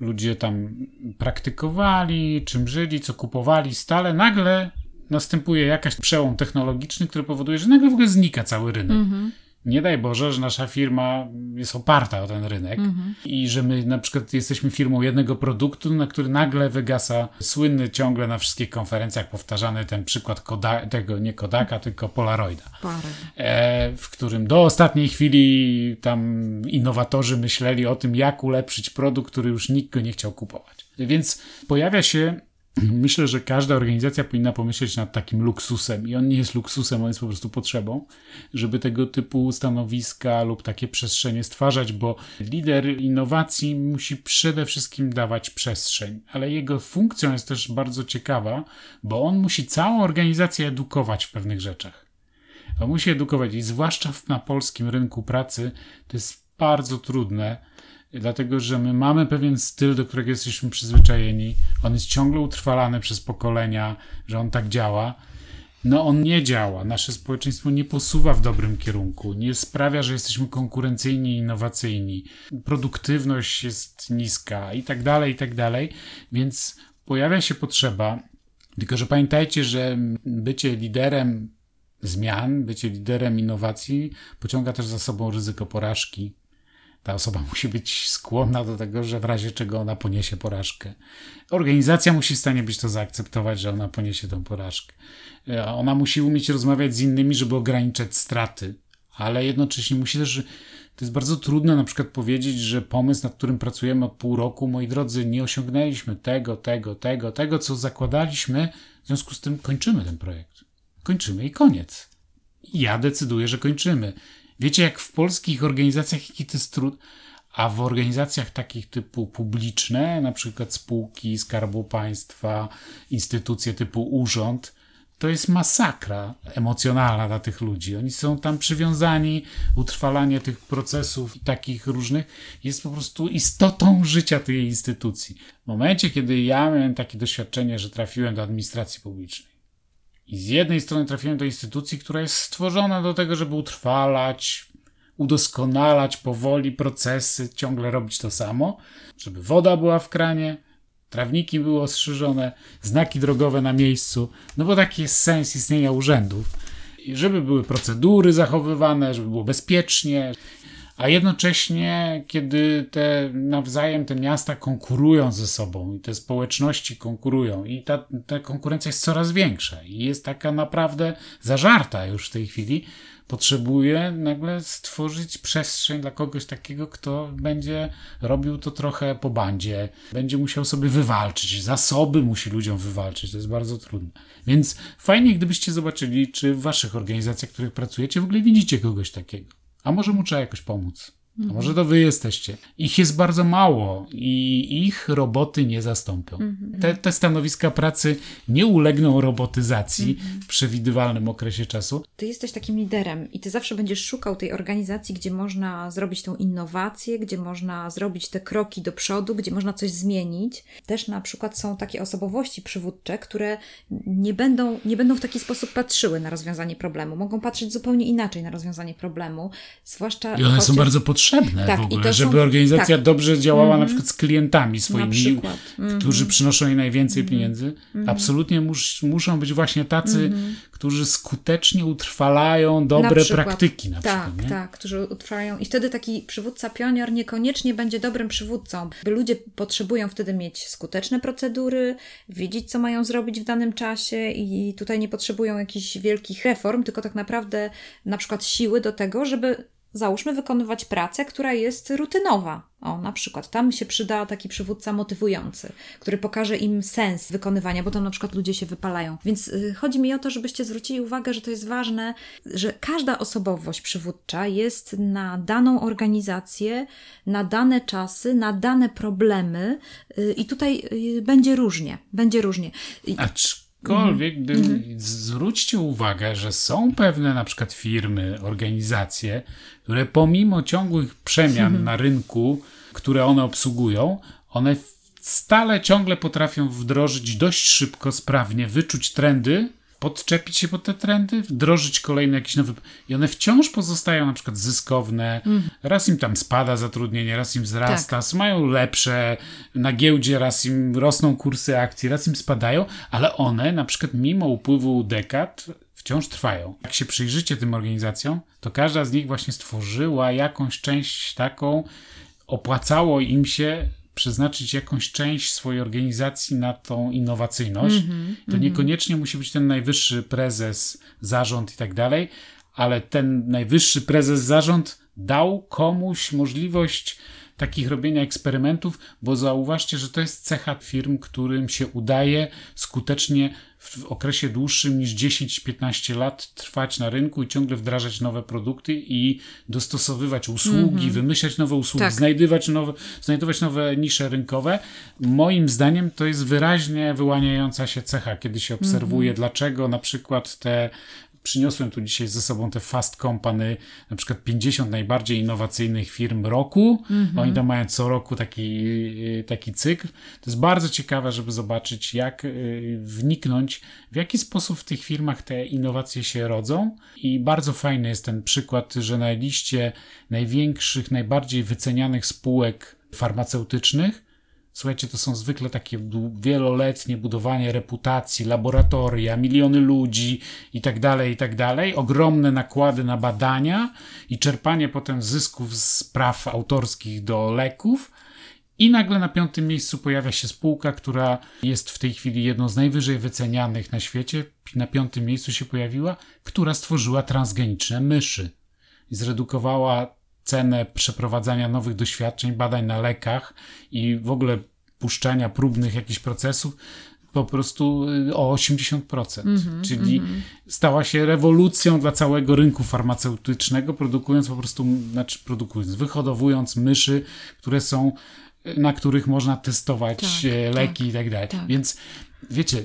ludzie tam praktykowali, czym żyli, co kupowali stale. Nagle następuje jakiś przełom technologiczny, który powoduje, że nagle w ogóle znika cały rynek. Mhm. Nie daj Boże, że nasza firma jest oparta o ten rynek mhm. i że my na przykład jesteśmy firmą jednego produktu, na który nagle wygasa słynny ciągle na wszystkich konferencjach powtarzany ten przykład Koda- tego nie Kodaka, tylko Polaroida, Polaroid. e, w którym do ostatniej chwili tam innowatorzy myśleli o tym, jak ulepszyć produkt, który już nikt go nie chciał kupować. Więc pojawia się, myślę, że każda organizacja powinna pomyśleć nad takim luksusem i on nie jest luksusem, on jest po prostu potrzebą, żeby tego typu stanowiska lub takie przestrzenie stwarzać, bo lider innowacji musi przede wszystkim dawać przestrzeń, ale jego funkcja jest też bardzo ciekawa, bo on musi całą organizację edukować w pewnych rzeczach. On musi edukować i zwłaszcza na polskim rynku pracy to jest bardzo trudne, dlatego, że my mamy pewien styl, do którego jesteśmy przyzwyczajeni. On jest ciągle utrwalany przez pokolenia, że on tak działa. No on nie działa. Nasze społeczeństwo nie posuwa w dobrym kierunku. Nie sprawia, że jesteśmy konkurencyjni i innowacyjni. Produktywność jest niska i tak dalej, i tak dalej. Więc pojawia się potrzeba. Tylko, że pamiętajcie, że bycie liderem zmian, bycie liderem innowacji pociąga też za sobą ryzyko porażki. Ta osoba musi być skłonna do tego, że w razie czego ona poniesie porażkę. Organizacja musi w stanie być to zaakceptować, że ona poniesie tą porażkę. Ona musi umieć rozmawiać z innymi, żeby ograniczać straty, ale jednocześnie musi też... To jest bardzo trudno na przykład powiedzieć, że pomysł, nad którym pracujemy od pół roku, moi drodzy, nie osiągnęliśmy tego, tego, tego, tego, co zakładaliśmy, w związku z tym kończymy ten projekt. Kończymy i koniec. Ja decyduję, że kończymy. Wiecie, jak w polskich organizacjach, jaki to jest trud, a w organizacjach takich typu publiczne, na przykład spółki, Skarbu Państwa, instytucje typu urząd, to jest masakra emocjonalna dla tych ludzi. Oni są tam przywiązani, utrwalanie tych procesów takich różnych jest po prostu istotą życia tej instytucji. W momencie, kiedy ja miałem takie doświadczenie, że trafiłem do administracji publicznej, i z jednej strony trafiłem do instytucji, która jest stworzona do tego, żeby utrwalać, udoskonalać powoli procesy, ciągle robić to samo, żeby woda była w kranie, trawniki były ostrzyżone, znaki drogowe na miejscu, no bo taki jest sens istnienia urzędów. I żeby były procedury zachowywane, żeby było bezpiecznie. a jednocześnie kiedy te nawzajem te miasta konkurują ze sobą i te społeczności konkurują i ta, ta konkurencja jest coraz większa i jest taka naprawdę zażarta już w tej chwili, potrzebuje nagle stworzyć przestrzeń dla kogoś takiego, kto będzie robił to trochę po bandzie, będzie musiał sobie wywalczyć, zasoby musi ludziom wywalczyć, to jest bardzo trudne. Więc fajnie, gdybyście zobaczyli, czy w waszych organizacjach, w których pracujecie, w ogóle widzicie kogoś takiego. A może mu trzeba jakoś pomóc? A może to wy jesteście? Ich jest bardzo mało i ich roboty nie zastąpią. Te, te stanowiska pracy nie ulegną robotyzacji w przewidywalnym okresie czasu. Ty jesteś takim liderem i ty zawsze będziesz szukał tej organizacji, gdzie można zrobić tą innowację, gdzie można zrobić te kroki do przodu, gdzie można coś zmienić. Też na przykład są takie osobowości przywódcze, które nie będą, nie będą w taki sposób patrzyły na rozwiązanie problemu. Mogą patrzeć zupełnie inaczej na rozwiązanie problemu. Zwłaszcza I one chociaż... są bardzo potrzebne. Tak, w ogóle, i to żeby są... organizacja tak. dobrze działała mm. na przykład z klientami swoimi, którzy mm-hmm. przynoszą jej najwięcej mm-hmm. pieniędzy, mm-hmm. absolutnie mus, muszą być właśnie tacy, mm-hmm. którzy skutecznie utrwalają dobre na praktyki. Na tak, przykład, tak, którzy utrwalają i wtedy taki przywódca pionier niekoniecznie będzie dobrym przywódcą. Ludzie potrzebują wtedy mieć skuteczne procedury, wiedzieć co mają zrobić w danym czasie i tutaj nie potrzebują jakichś wielkich reform, tylko tak naprawdę na przykład siły do tego, żeby załóżmy wykonywać pracę, która jest rutynowa. O, na przykład tam się przyda taki przywódca motywujący, który pokaże im sens wykonywania, bo tam na przykład ludzie się wypalają. Więc yy, chodzi mi o to, żebyście zwrócili uwagę, że to jest ważne, że każda osobowość przywódcza jest na daną organizację, na dane czasy, na dane problemy yy, i tutaj yy, będzie różnie. Będzie różnie. I... Aczkolwiek mm-hmm. gdy, zwróćcie uwagę, że są pewne na przykład firmy, organizacje, które pomimo ciągłych przemian mm-hmm. na rynku, które one obsługują, one stale ciągle potrafią wdrożyć dość szybko, sprawnie, wyczuć trendy, podczepić się pod te trendy, wdrożyć kolejne jakieś nowe... I one wciąż pozostają na przykład zyskowne. Mm. Raz im tam spada zatrudnienie, raz im wzrasta, tak. mają lepsze na giełdzie, raz im rosną kursy akcji, raz im spadają, ale one na przykład mimo upływu dekad wciąż trwają. Jak się przyjrzycie tym organizacjom, to każda z nich właśnie stworzyła jakąś część taką, opłacało im się przeznaczyć jakąś część swojej organizacji na tą innowacyjność. Mm-hmm, to mm-hmm. niekoniecznie musi być ten najwyższy prezes, zarząd i tak dalej, ale ten najwyższy prezes, zarząd dał komuś możliwość takich robienia eksperymentów, bo zauważcie, że to jest cecha firm, którym się udaje skutecznie w okresie dłuższym niż dziesięć piętnaście lat trwać na rynku i ciągle wdrażać nowe produkty i dostosowywać usługi, mm-hmm. wymyślać nowe usługi, tak. znajdywać nowe, znajdować nowe nisze rynkowe. Moim zdaniem to jest wyraźnie wyłaniająca się cecha, kiedy się obserwuje, mm-hmm. dlaczego na przykład te przyniosłem tu dzisiaj ze sobą te Fast Company, na przykład pięćdziesiąt najbardziej innowacyjnych firm roku. Mm-hmm. Oni tam mają co roku taki, taki cykl. To jest bardzo ciekawe, żeby zobaczyć, jak wniknąć, w jaki sposób w tych firmach te innowacje się rodzą. I bardzo fajny jest ten przykład, że na liście największych, najbardziej wycenianych spółek farmaceutycznych, słuchajcie, to są zwykle takie wieloletnie budowanie reputacji, laboratoria, miliony ludzi i tak dalej, i tak dalej. Ogromne nakłady na badania i czerpanie potem zysków z praw autorskich do leków. I nagle na piątym miejscu pojawia się spółka, która jest w tej chwili jedną z najwyżej wycenianych na świecie. Na piątym miejscu się pojawiła, która stworzyła transgeniczne myszy i zredukowała cenę przeprowadzania nowych doświadczeń, badań na lekach i w ogóle puszczania próbnych jakichś procesów po prostu o osiemdziesiąt procent. Mm-hmm, czyli mm-hmm. stała się rewolucją dla całego rynku farmaceutycznego, produkując po prostu, znaczy produkując, wyhodowując myszy, które są, na których można testować tak, leki tak, i tak dalej. Tak. Więc wiecie,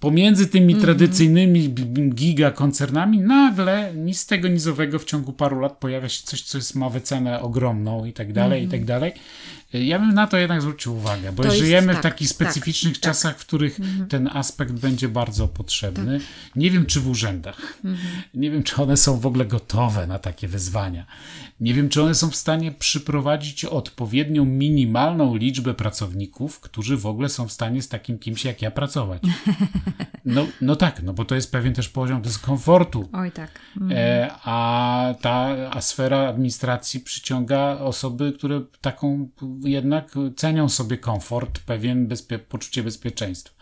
pomiędzy tymi mm-hmm. tradycyjnymi gigakoncernami nagle nic z tego nizowego w ciągu paru lat pojawia się coś, co jest, ma wycenę ogromną i tak dalej, mm-hmm. i tak dalej. Ja bym na to jednak zwrócił uwagę, bo to żyjemy jest, tak, w takich specyficznych tak, czasach, tak. w których mhm. ten aspekt będzie bardzo potrzebny. Tak. Nie wiem, czy w urzędach. Mhm. Nie wiem, czy one są w ogóle gotowe na takie wyzwania. Nie wiem, czy one są w stanie przyprowadzić odpowiednią minimalną liczbę pracowników, którzy w ogóle są w stanie z takim kimś jak ja pracować. No, no tak, no bo to jest pewien też poziom dyskomfortu. Oj tak. Mhm. E, a ta a sfera administracji przyciąga osoby, które taką jednak cenią sobie komfort, pewien bezpie- poczucie bezpieczeństwa.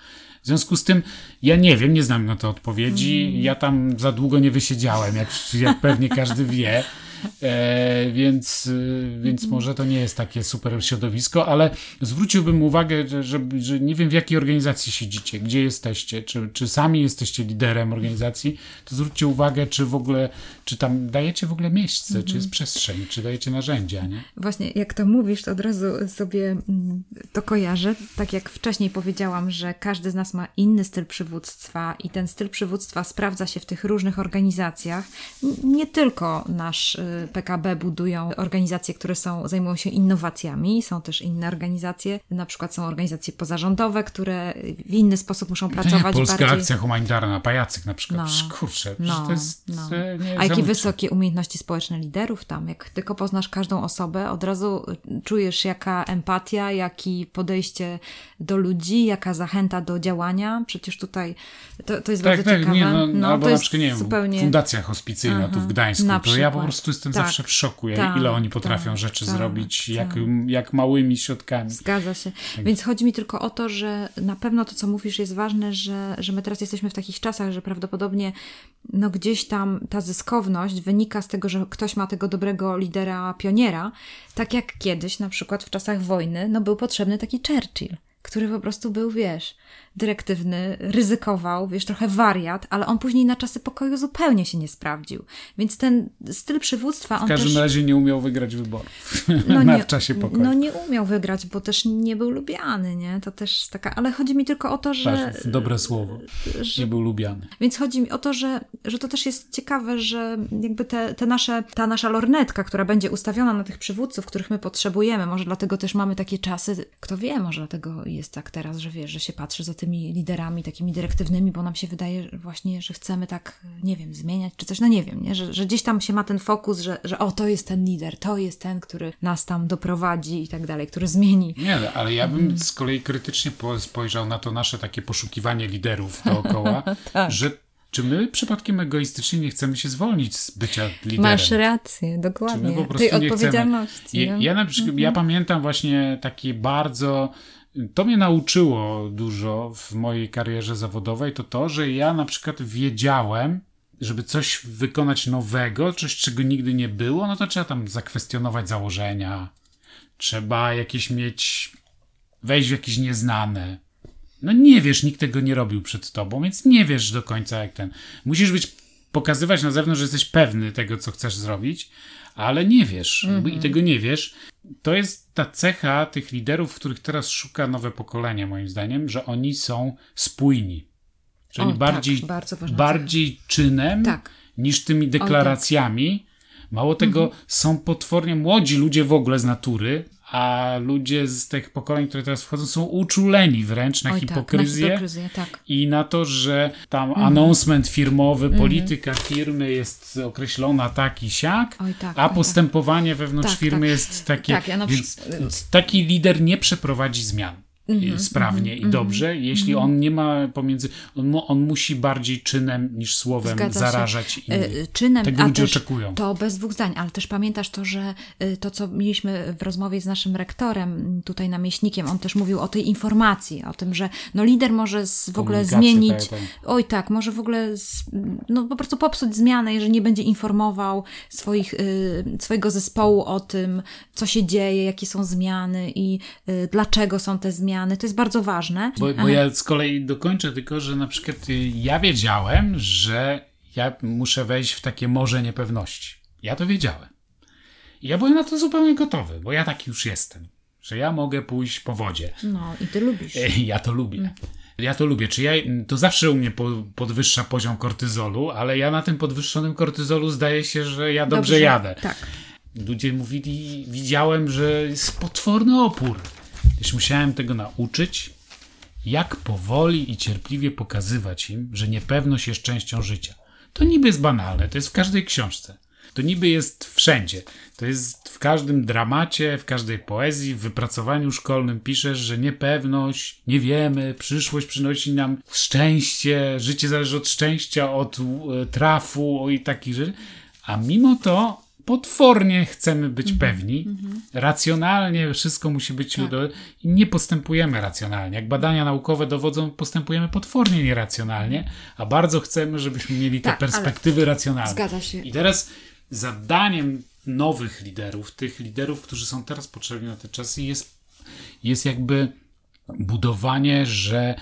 W związku z tym, ja nie wiem, nie znam na to odpowiedzi. Mm. Ja tam za długo nie wysiedziałem, jak, jak pewnie każdy wie. E, więc, więc może to nie jest takie super środowisko, ale zwróciłbym uwagę, że, że, że nie wiem, w jakiej organizacji siedzicie, gdzie jesteście, czy, czy sami jesteście liderem organizacji, to zwróćcie uwagę, czy w ogóle, czy tam dajecie w ogóle miejsce, mhm. czy jest przestrzeń, czy dajecie narzędzia, nie? Właśnie, jak to mówisz, to od razu sobie to kojarzę. Tak jak wcześniej powiedziałam, że każdy z nas ma inny styl przywództwa i ten styl przywództwa sprawdza się w tych różnych organizacjach. Nie tylko nasz P K B budują organizacje, które są, zajmują się innowacjami. Są też inne organizacje, na przykład są organizacje pozarządowe, które w inny sposób muszą pracować. Polska bardziej... akcja humanitarna, pajacyk na przykład. No, kurczę, no, to jest... No. Nie, a jakie wysokie umiejętności społeczne liderów tam. Jak tylko poznasz każdą osobę, od razu czujesz jaka empatia, jakie podejście do ludzi, jaka zachęta do działania. Przecież tutaj to, to jest tak, bardzo tak, ciekawe. Nie, no, no, albo to na przykład, nie wiem, zupełnie... fundacja hospicyjna aha, tu w Gdańsku. To ja po prostu jestem tak, zawsze w szoku, tak, ile oni potrafią tak, rzeczy tak, zrobić, tak. Jak, jak małymi środkami. Zgadza się. Tak. Więc chodzi mi tylko o to, że na pewno to, co mówisz, jest ważne, że, że my teraz jesteśmy w takich czasach, że prawdopodobnie no, gdzieś tam ta zyskowność wynika z tego, że ktoś ma tego dobrego lidera, pioniera. Tak jak kiedyś, na przykład w czasach wojny, no, był potrzebny taki Churchill, który po prostu był, wiesz... dyrektywny, ryzykował, wiesz, trochę wariat, ale on później na czasy pokoju zupełnie się nie sprawdził. Więc ten styl przywództwa... On w każdym też... razie nie umiał wygrać wyborów no na nie, w czasie pokoju. No nie umiał wygrać, bo też nie był lubiany, nie? To też taka... Ale chodzi mi tylko o to, że... Tak, dobre słowo. Że... Nie był lubiany. Więc chodzi mi o to, że, że to też jest ciekawe, że jakby te, te nasze, ta nasza lornetka, która będzie ustawiona na tych przywódców, których my potrzebujemy, może dlatego też mamy takie czasy, kto wie, może dlatego jest tak teraz, że wiesz, że się patrzy za tym liderami takimi dyrektywnymi, bo nam się wydaje właśnie, że chcemy tak, nie wiem, zmieniać czy coś, no nie wiem, nie? Że, że gdzieś tam się ma ten fokus, że, że o, to jest ten lider, to jest ten, który nas tam doprowadzi i tak dalej, który zmieni. Nie, ale ja bym z kolei krytycznie spojrzał na to nasze takie poszukiwanie liderów dookoła, tak. że czy my przypadkiem egoistycznie nie chcemy się zwolnić z bycia liderem? Masz rację, dokładnie. Czy my po prostu tej nie odpowiedzialności. Chcemy? Ja, ja, na przykład, mhm. ja pamiętam właśnie takie bardzo... To mnie nauczyło dużo w mojej karierze zawodowej, to to, że ja na przykład wiedziałem, żeby coś wykonać nowego, coś, czego nigdy nie było, no to trzeba tam zakwestionować założenia, trzeba jakieś mieć, wejść w jakieś nieznane. No nie wiesz, nikt tego nie robił przed tobą, więc nie wiesz do końca jak ten. Musisz być, pokazywać na zewnątrz, że jesteś pewny tego, co chcesz zrobić, ale nie wiesz mm-hmm. i tego nie wiesz. To jest ta cecha tych liderów, których teraz szuka nowe pokolenie, moim zdaniem, że oni są spójni. Że oni bardziej, tak, bardzo ważna bardziej cecha. Czynem tak. niż tymi deklaracjami. O, tak. Mało tego, mm-hmm. są potwornie młodzi ludzie w ogóle z natury, a ludzie z tych pokoleń, które teraz wchodzą, są uczuleni wręcz na Oj, hipokryzję, tak, na hipokryzję tak. i na to, że tam mm. announcement firmowy, mm. polityka firmy jest określona tak i siak, oj, tak, a oj, postępowanie tak. wewnątrz tak, firmy tak. jest takie, tak, ja na... więc taki lider nie przeprowadzi zmian mm-hmm, sprawnie mm-hmm, i dobrze, mm-hmm, jeśli mm-hmm. on nie ma pomiędzy, on, on musi bardziej czynem niż słowem Zgadza zarażać innych. Czynem, tego ludzie oczekują. To bez dwóch zdań, ale też pamiętasz to, że to, co mieliśmy w rozmowie z naszym rektorem, tutaj namieśnikiem, on też mówił o tej informacji, o tym, że no lider może z, w ogóle zmienić, tak, tak. oj tak, może w ogóle z, no po prostu popsuć zmianę, jeżeli nie będzie informował swoich, swojego zespołu o tym, co się dzieje, jakie są zmiany i dlaczego są te zmiany. To jest bardzo ważne. Bo, bo ja z kolei dokończę tylko, że na przykład ja wiedziałem, że ja muszę wejść w takie morze niepewności. Ja to wiedziałem. I ja byłem na to zupełnie gotowy, bo ja taki już jestem, że ja mogę pójść po wodzie. No i ty lubisz. Ja to lubię. Mm. Ja to lubię. Czy ja, to zawsze u mnie po, podwyższa poziom kortyzolu, ale ja na tym podwyższonym kortyzolu zdaje się, że ja dobrze, dobrze jadę. Tak. ludzie mówili, widziałem, że jest potworny opór. Już musiałem tego nauczyć, jak powoli i cierpliwie pokazywać im, że niepewność jest częścią życia. To niby jest banalne, to jest w każdej książce. To niby jest wszędzie. To jest w każdym dramacie, w każdej poezji, w wypracowaniu szkolnym piszesz, że niepewność, nie wiemy, przyszłość przynosi nam szczęście, życie zależy od szczęścia, od trafu i takich rzeczy. A mimo to potwornie chcemy być mm-hmm, pewni. Mm-hmm. Racjonalnie wszystko musi być ludowe. Tak. I nie postępujemy racjonalnie. Jak badania naukowe dowodzą, postępujemy potwornie nieracjonalnie, a bardzo chcemy, żebyśmy mieli te tak, perspektywy racjonalne. Zgadza się. I teraz zadaniem nowych liderów, tych liderów, którzy są teraz potrzebni na te czasy, jest, jest jakby budowanie, że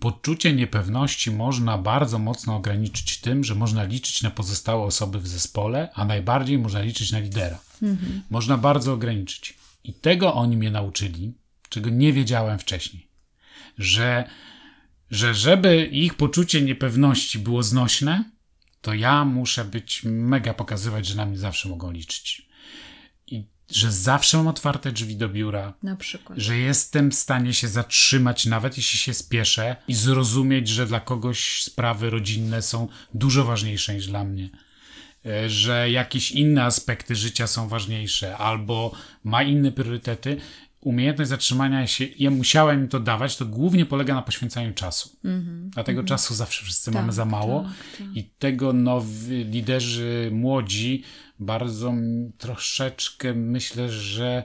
poczucie niepewności można bardzo mocno ograniczyć tym, że można liczyć na pozostałe osoby w zespole, a najbardziej można liczyć na lidera. Mhm. Można bardzo ograniczyć. I tego oni mnie nauczyli, czego nie wiedziałem wcześniej. Że, że żeby ich poczucie niepewności było znośne, to ja muszę być mega pokazywać, że na mnie zawsze mogą liczyć. I że zawsze mam otwarte drzwi do biura. Na przykład. Że jestem w stanie się zatrzymać, nawet jeśli się spieszę, i zrozumieć, że dla kogoś sprawy rodzinne są dużo ważniejsze niż dla mnie. Że jakieś inne aspekty życia są ważniejsze, albo ma inne priorytety. Umiejętność zatrzymania się, ja musiałem im to dawać, to głównie polega na poświęcaniu czasu. Mm-hmm. Dlatego mm-hmm. czasu zawsze wszyscy tak, mamy za mało tak, tak. I tego nowi liderzy młodzi bardzo troszeczkę myślę, że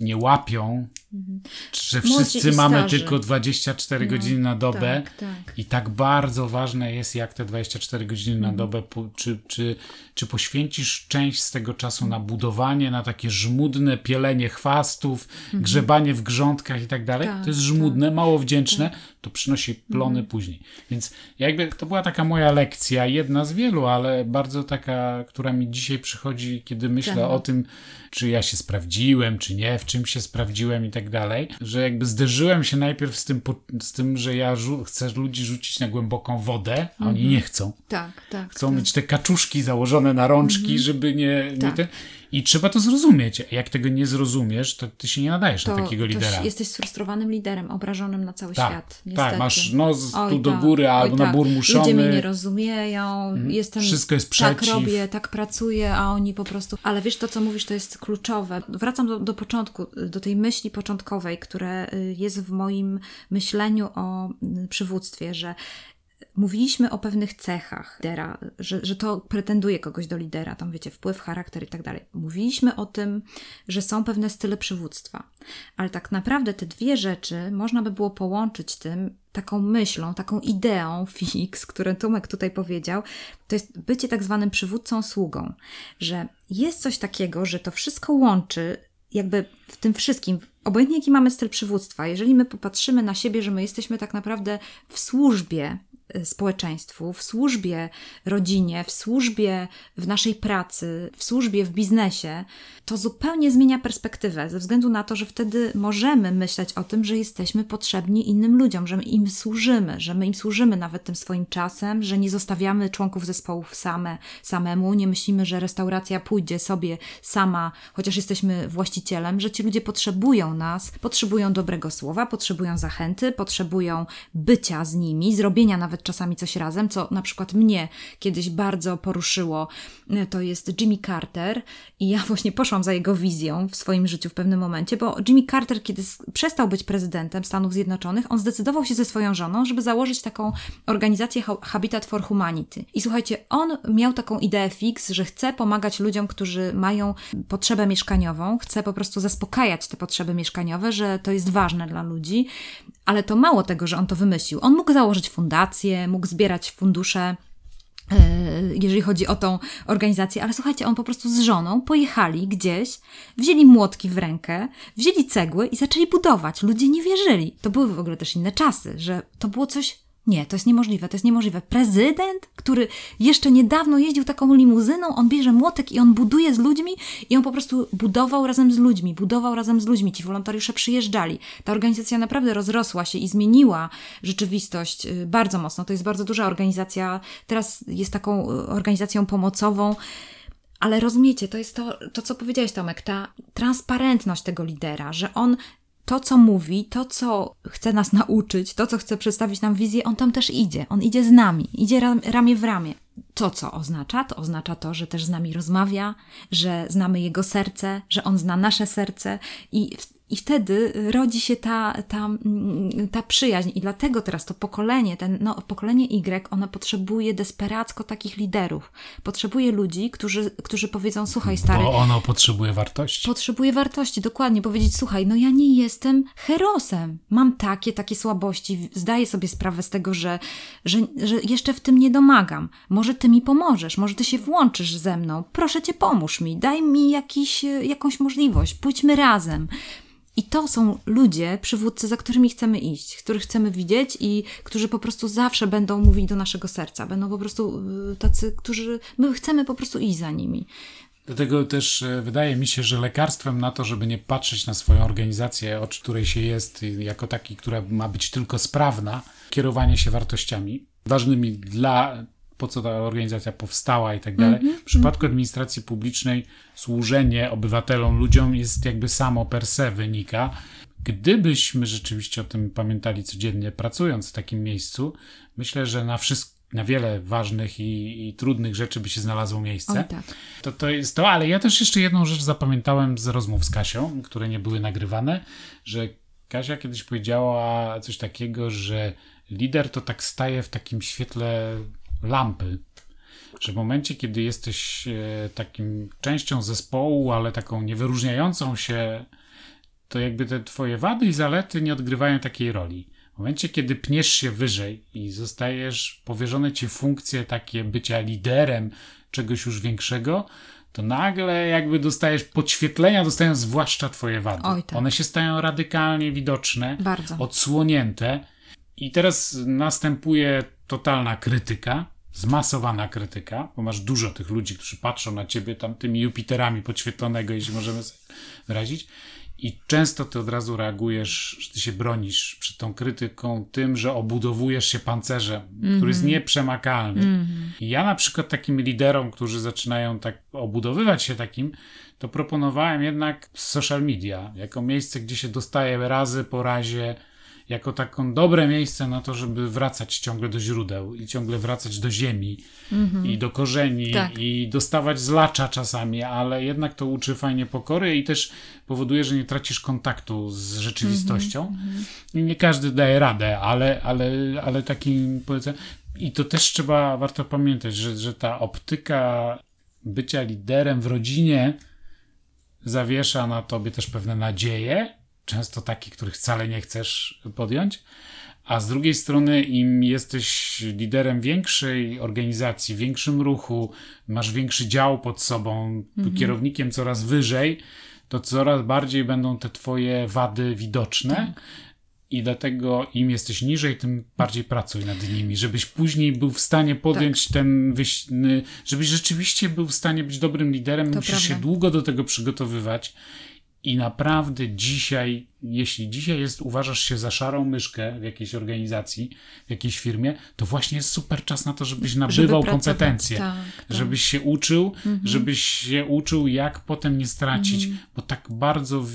nie łapią, mm-hmm. że wszyscy mamy starzy. Tylko dwadzieścia cztery no, godziny na dobę tak, tak. I tak bardzo ważne jest, jak te dwadzieścia cztery godziny mm-hmm. na dobę, po, czy, czy, czy poświęcisz część z tego czasu na budowanie, na takie żmudne pielenie chwastów, mm-hmm. grzebanie w grządkach i tak dalej. Tak, to jest żmudne, tak, mało wdzięczne, tak. To przynosi plony mm-hmm. później. Więc jakby to była taka moja lekcja, jedna z wielu, ale bardzo taka, która mi dzisiaj przychodzi, kiedy myślę tak. o tym, czy ja się sprawdziłem, czy nie, w czym się sprawdziłem i tak dalej, że jakby zderzyłem się najpierw z tym, z tym że ja żu- chcę ludzi rzucić na głęboką wodę, a mm-hmm. oni nie chcą. Tak, tak. Chcą tak. mieć te kaczuszki założone na rączki, mm-hmm. żeby nie... Tak. nie te... I trzeba to zrozumieć. Jak tego nie zrozumiesz, to ty się nie nadajesz to, na takiego lidera. Jesteś sfrustrowanym liderem, obrażonym na cały tak, świat. Niestety. Tak, masz nos tu oj, do góry, oj, albo tak. na bór muszony. Ludzie mnie nie rozumieją. Mm. Jestem, wszystko jest przeciw. Tak robię, tak pracuję, a oni po prostu... Ale wiesz, to co mówisz, to jest kluczowe. Wracam do, do początku, do tej myśli początkowej, która jest w moim myśleniu o przywództwie, że mówiliśmy o pewnych cechach lidera, że, że to pretenduje kogoś do lidera, tam wiecie, wpływ, charakter i tak dalej. Mówiliśmy o tym, że są pewne style przywództwa, ale tak naprawdę te dwie rzeczy można by było połączyć tym, taką myślą, taką ideą fix, którą Tomek tutaj powiedział, to jest bycie tak zwanym przywódcą sługą, że jest coś takiego, że to wszystko łączy jakby w tym wszystkim, obojętnie jaki mamy styl przywództwa, jeżeli my popatrzymy na siebie, że my jesteśmy tak naprawdę w służbie społeczeństwu, w służbie rodzinie, w służbie w naszej pracy, w służbie w biznesie, to zupełnie zmienia perspektywę ze względu na to, że wtedy możemy myśleć o tym, że jesteśmy potrzebni innym ludziom, że my im służymy, że my im służymy nawet tym swoim czasem, że nie zostawiamy członków zespołów same, samemu, nie myślimy, że restauracja pójdzie sobie sama, chociaż jesteśmy właścicielem, że ci ludzie potrzebują nas, potrzebują dobrego słowa, potrzebują zachęty, potrzebują bycia z nimi, zrobienia nawet czasami coś razem, co na przykład mnie kiedyś bardzo poruszyło. To jest Jimmy Carter i ja właśnie poszłam za jego wizją w swoim życiu w pewnym momencie, bo Jimmy Carter, kiedy przestał być prezydentem Stanów Zjednoczonych, on zdecydował się ze swoją żoną, żeby założyć taką organizację Habitat for Humanity. I słuchajcie, on miał taką ideę fix, że chce pomagać ludziom, którzy mają potrzebę mieszkaniową, chce po prostu zaspokajać te potrzeby mieszkaniowe, że to jest ważne dla ludzi, ale to mało tego, że on to wymyślił. On mógł założyć fundację, mógł zbierać fundusze, jeżeli chodzi o tą organizację, ale słuchajcie, on po prostu z żoną pojechali gdzieś, wzięli młotki w rękę, wzięli cegły i zaczęli budować. Ludzie nie wierzyli. To były w ogóle też inne czasy, że to było coś... Nie, to jest niemożliwe, to jest niemożliwe. Prezydent, który jeszcze niedawno jeździł taką limuzyną, on bierze młotek i on buduje z ludźmi i on po prostu budował razem z ludźmi, budował razem z ludźmi. Ci wolontariusze przyjeżdżali. Ta organizacja naprawdę rozrosła się i zmieniła rzeczywistość bardzo mocno. To jest bardzo duża organizacja. Teraz jest taką organizacją pomocową. Ale rozumiecie, to jest to, to co powiedziałeś, Tomek, ta transparentność tego lidera, że on to, co mówi, to, co chce nas nauczyć, to, co chce przedstawić nam wizję, on tam też idzie. On idzie z nami, idzie ramię w ramię. To, co oznacza? To oznacza to, że też z nami rozmawia, że znamy jego serce, że on zna nasze serce i w I wtedy rodzi się ta, ta, ta przyjaźń i dlatego teraz to pokolenie, ten, no, pokolenie Y, ono potrzebuje desperacko takich liderów. Potrzebuje ludzi, którzy, którzy powiedzą, słuchaj stary... Bo ono potrzebuje wartości. Potrzebuje wartości, dokładnie. Powiedzieć, słuchaj, no ja nie jestem herosem. Mam takie, takie słabości. Zdaję sobie sprawę z tego, że, że, że jeszcze w tym nie domagam. Może ty mi pomożesz, może ty się włączysz ze mną. Proszę cię, pomóż mi. Daj mi jakiś, jakąś możliwość. Pójdźmy razem. I to są ludzie, przywódcy, za którymi chcemy iść, których chcemy widzieć i którzy po prostu zawsze będą mówić do naszego serca. Będą po prostu tacy, którzy... My chcemy po prostu iść za nimi. Dlatego też wydaje mi się, że lekarstwem na to, żeby nie patrzeć na swoją organizację, od której się jest, jako taki, która ma być tylko sprawna, kierowanie się wartościami ważnymi dla... po co ta organizacja powstała i tak dalej. Mm-hmm. W przypadku administracji publicznej służenie obywatelom, ludziom jest jakby samo per se wynika. Gdybyśmy rzeczywiście o tym pamiętali codziennie, pracując w takim miejscu, myślę, że na wszystko, na wiele ważnych i, i trudnych rzeczy by się znalazło miejsce. Oj, tak. To, to jest to, ale ja też jeszcze jedną rzecz zapamiętałem z rozmów z Kasią, które nie były nagrywane, że Kasia kiedyś powiedziała coś takiego, że lider to tak staje w takim świetle lampy, że w momencie, kiedy jesteś takim częścią zespołu, ale taką niewyróżniającą się, to jakby te twoje wady i zalety nie odgrywają takiej roli. W momencie, kiedy pniesz się wyżej i zostajesz powierzone ci funkcje takie bycia liderem czegoś już większego, to nagle jakby dostajesz podświetlenia, dostają zwłaszcza twoje wady. Oj, tak. One się stają radykalnie widoczne, bardzo odsłonięte i teraz następuje totalna krytyka, zmasowana krytyka, bo masz dużo tych ludzi, którzy patrzą na ciebie tam tymi Jupiterami podświetlonego, jeśli możemy wyrazić. I często ty od razu reagujesz, że ty się bronisz przed tą krytyką tym, że obudowujesz się pancerzem, mm-hmm. który jest nieprzemakalny. Mm-hmm. I ja na przykład takim liderom, którzy zaczynają tak obudowywać się takim, to proponowałem jednak social media, jako miejsce, gdzie się dostaje razy po razie, jako taką dobre miejsce na to, żeby wracać ciągle do źródeł i ciągle wracać do ziemi mm-hmm. i do korzeni tak. i dostawać zlacza czasami, ale jednak to uczy fajnie pokory i też powoduje, że nie tracisz kontaktu z rzeczywistością. Mm-hmm. I nie każdy daje radę, ale, ale, ale takim powiedzmy... I to też trzeba, warto pamiętać, że, że ta optyka bycia liderem w rodzinie zawiesza na tobie też pewne nadzieje, często taki, których wcale nie chcesz podjąć, a z drugiej strony im jesteś liderem większej organizacji, większym ruchu, masz większy dział pod sobą, mm-hmm. kierownikiem coraz wyżej, to coraz bardziej będą te twoje wady widoczne tak. i dlatego im jesteś niżej, tym bardziej pracuj nad nimi, żebyś później był w stanie podjąć tak. ten wyś... żebyś rzeczywiście był w stanie być dobrym liderem, to musisz prawda. Się długo do tego przygotowywać. I naprawdę dzisiaj, jeśli dzisiaj jest, uważasz się za szarą myszkę w jakiejś organizacji, w jakiejś firmie, to właśnie jest super czas na to, żebyś nabywał Żeby kompetencje, tak, tak. żebyś się uczył, mhm. żebyś się uczył, jak potem nie stracić, mhm. bo tak bardzo w,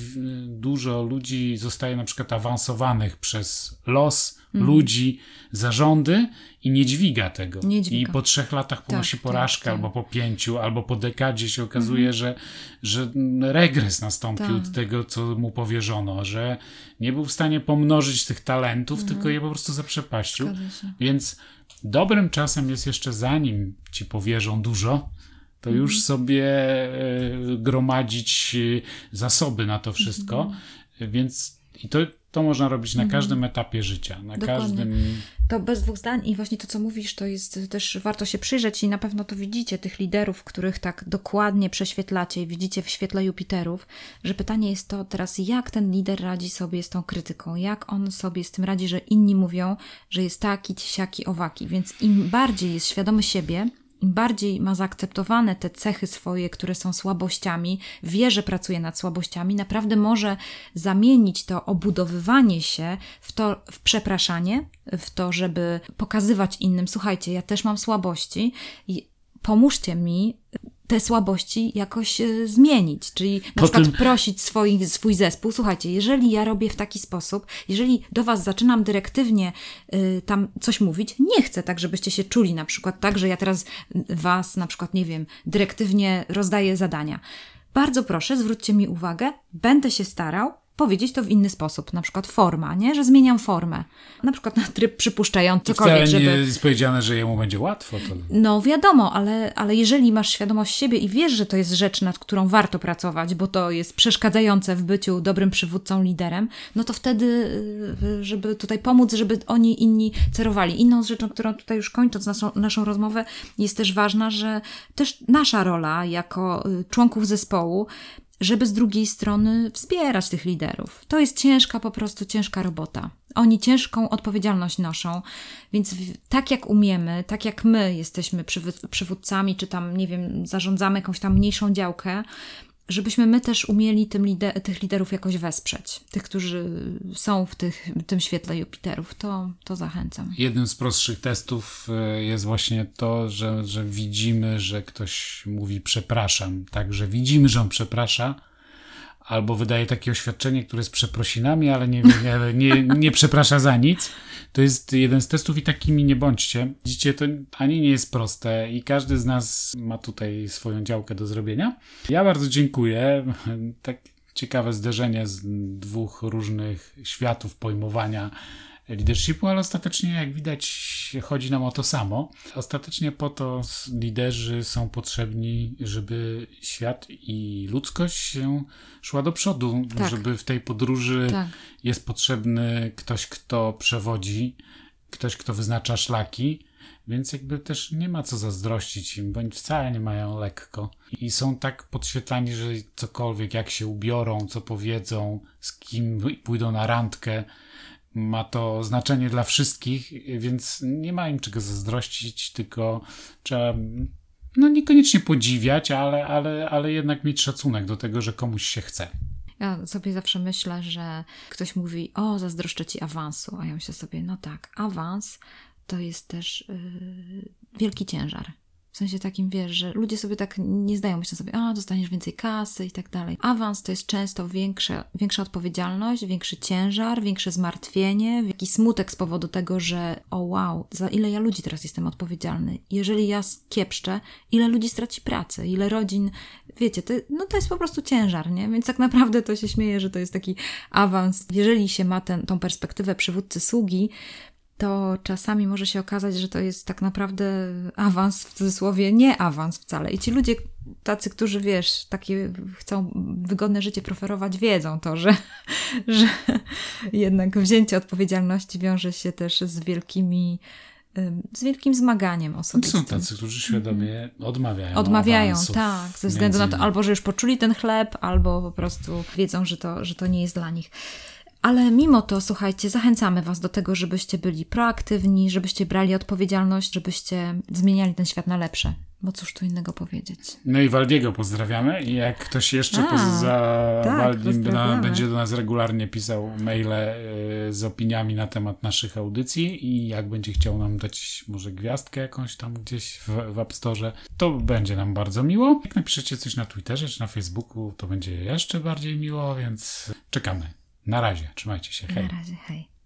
dużo ludzi zostaje na przykład awansowanych przez los, mhm. ludzi, zarządy i nie dźwiga tego. Nie dźwiga. I po trzech latach ponosi tak, porażkę, tak, albo po pięciu, albo po dekadzie się okazuje, mhm. że, że regres nastąpił tak. tego, co mu powierzono, że nie był w stanie pomnożyć tych talentów, mhm. tylko je po prostu zaprzepaścił. Więc dobrym czasem jest jeszcze, zanim ci powierzą dużo, to mhm. już sobie gromadzić zasoby na to wszystko. Mhm. Więc i to To można robić na każdym etapie życia. Na każdym... To bez dwóch zdań i właśnie to, co mówisz, to jest też warto się przyjrzeć i na pewno to widzicie, tych liderów, których tak dokładnie prześwietlacie i widzicie w świetle Jupiterów, że pytanie jest to teraz, jak ten lider radzi sobie z tą krytyką, jak on sobie z tym radzi, że inni mówią, że jest taki, siaki, owaki. Więc im bardziej jest świadomy siebie, im bardziej ma zaakceptowane te cechy swoje, które są słabościami, wie, że pracuje nad słabościami, naprawdę może zamienić to obudowywanie się w to, w przepraszanie, w to, żeby pokazywać innym, słuchajcie, ja też mam słabości, pomóżcie mi te słabości jakoś zmienić, czyli na po przykład tym... prosić swój, swój zespół, słuchajcie, jeżeli ja robię w taki sposób, jeżeli do was zaczynam dyrektywnie y, tam coś mówić, nie chcę tak, żebyście się czuli na przykład tak, że ja teraz was na przykład, nie wiem, dyrektywnie rozdaję zadania. Bardzo proszę, zwróćcie mi uwagę, będę się starał powiedzieć to w inny sposób, na przykład forma, nie? Że zmieniam formę. Na przykład na tryb przypuszczający cokolwiek, żeby... nie jest powiedziane, że jemu będzie łatwo. To... No wiadomo, ale, ale jeżeli masz świadomość siebie i wiesz, że to jest rzecz, nad którą warto pracować, bo to jest przeszkadzające w byciu dobrym przywódcą, liderem, no to wtedy, żeby tutaj pomóc, żeby oni inni cerowali. Inną rzeczą, którą tutaj już kończąc naszą, naszą rozmowę, jest też ważna, że też nasza rola jako członków zespołu, żeby z drugiej strony wspierać tych liderów. To jest ciężka, po prostu ciężka robota. Oni ciężką odpowiedzialność noszą, więc tak jak umiemy, tak jak my jesteśmy przywódcami, czy tam, nie wiem, zarządzamy jakąś tam mniejszą działkę, żebyśmy my też umieli tym lider- tych liderów jakoś wesprzeć. Tych, którzy są w tych, tym świetle Jupiterów. To, to zachęcam. Jednym z prostszych testów jest właśnie to, że, że widzimy, że ktoś mówi przepraszam. Także widzimy, że on przeprasza. Albo wydaje takie oświadczenie, które jest przeprosinami, ale nie, nie, nie, nie przeprasza za nic. To jest jeden z testów i takimi nie bądźcie. Widzicie, to ani nie jest proste i każdy z nas ma tutaj swoją działkę do zrobienia. Ja bardzo dziękuję. Tak ciekawe zderzenie z dwóch różnych światów pojmowania leadershipu, ale ostatecznie, jak widać, chodzi nam o to samo. Ostatecznie po to liderzy są potrzebni, żeby świat i ludzkość się szła do przodu, tak. Żeby w tej podróży tak. Jest potrzebny ktoś, kto przewodzi, ktoś, kto wyznacza szlaki, więc jakby też nie ma co zazdrościć im, bo oni wcale nie mają lekko. I są tak podświetlani, że cokolwiek, jak się ubiorą, co powiedzą, z kim pójdą na randkę, ma to znaczenie dla wszystkich, więc nie ma im czego zazdrościć, tylko trzeba no niekoniecznie podziwiać, ale, ale, ale jednak mieć szacunek do tego, że komuś się chce. Ja sobie zawsze myślę, że ktoś mówi, o, zazdroszczę ci awansu, a ja myślę sobie, no tak, awans to jest też yy, wielki ciężar. W sensie takim, wiesz, że ludzie sobie tak nie zdają, myślą sobie, a, dostaniesz więcej kasy i tak dalej. Awans to jest często większe, większa odpowiedzialność, większy ciężar, większe zmartwienie, jakiś smutek z powodu tego, że o wow, za ile ja ludzi teraz jestem odpowiedzialny. Jeżeli ja skiepszczę, ile ludzi straci pracę, ile rodzin, wiecie, to, no to jest po prostu ciężar, nie? Więc tak naprawdę to się śmieje, że to jest taki awans. Jeżeli się ma tę tą perspektywę przywódcy sługi, to czasami może się okazać, że to jest tak naprawdę awans, w cudzysłowie nie awans wcale. I ci ludzie tacy, którzy wiesz, takie chcą wygodne życie preferować, wiedzą to, że, że jednak wzięcie odpowiedzialności wiąże się też z wielkimi z wielkim zmaganiem osobistym. Są tacy, którzy świadomie odmawiają Odmawiają, awansów, tak, ze względu na to, albo że już poczuli ten chleb, albo po prostu wiedzą, że to, że to nie jest dla nich. Ale mimo to, słuchajcie, zachęcamy was do tego, żebyście byli proaktywni, żebyście brali odpowiedzialność, żebyście zmieniali ten świat na lepsze. Bo cóż tu innego powiedzieć. No i Waldiego pozdrawiamy. I jak ktoś jeszcze A, poza tak, Waldim będzie do nas regularnie pisał maile z opiniami na temat naszych audycji i jak będzie chciał nam dać może gwiazdkę jakąś tam gdzieś w, w App Store, to będzie nam bardzo miło. Jak napiszecie coś na Twitterze czy na Facebooku, to będzie jeszcze bardziej miło, więc czekamy. Na razie, trzymajcie się, hej. Na razie, hej.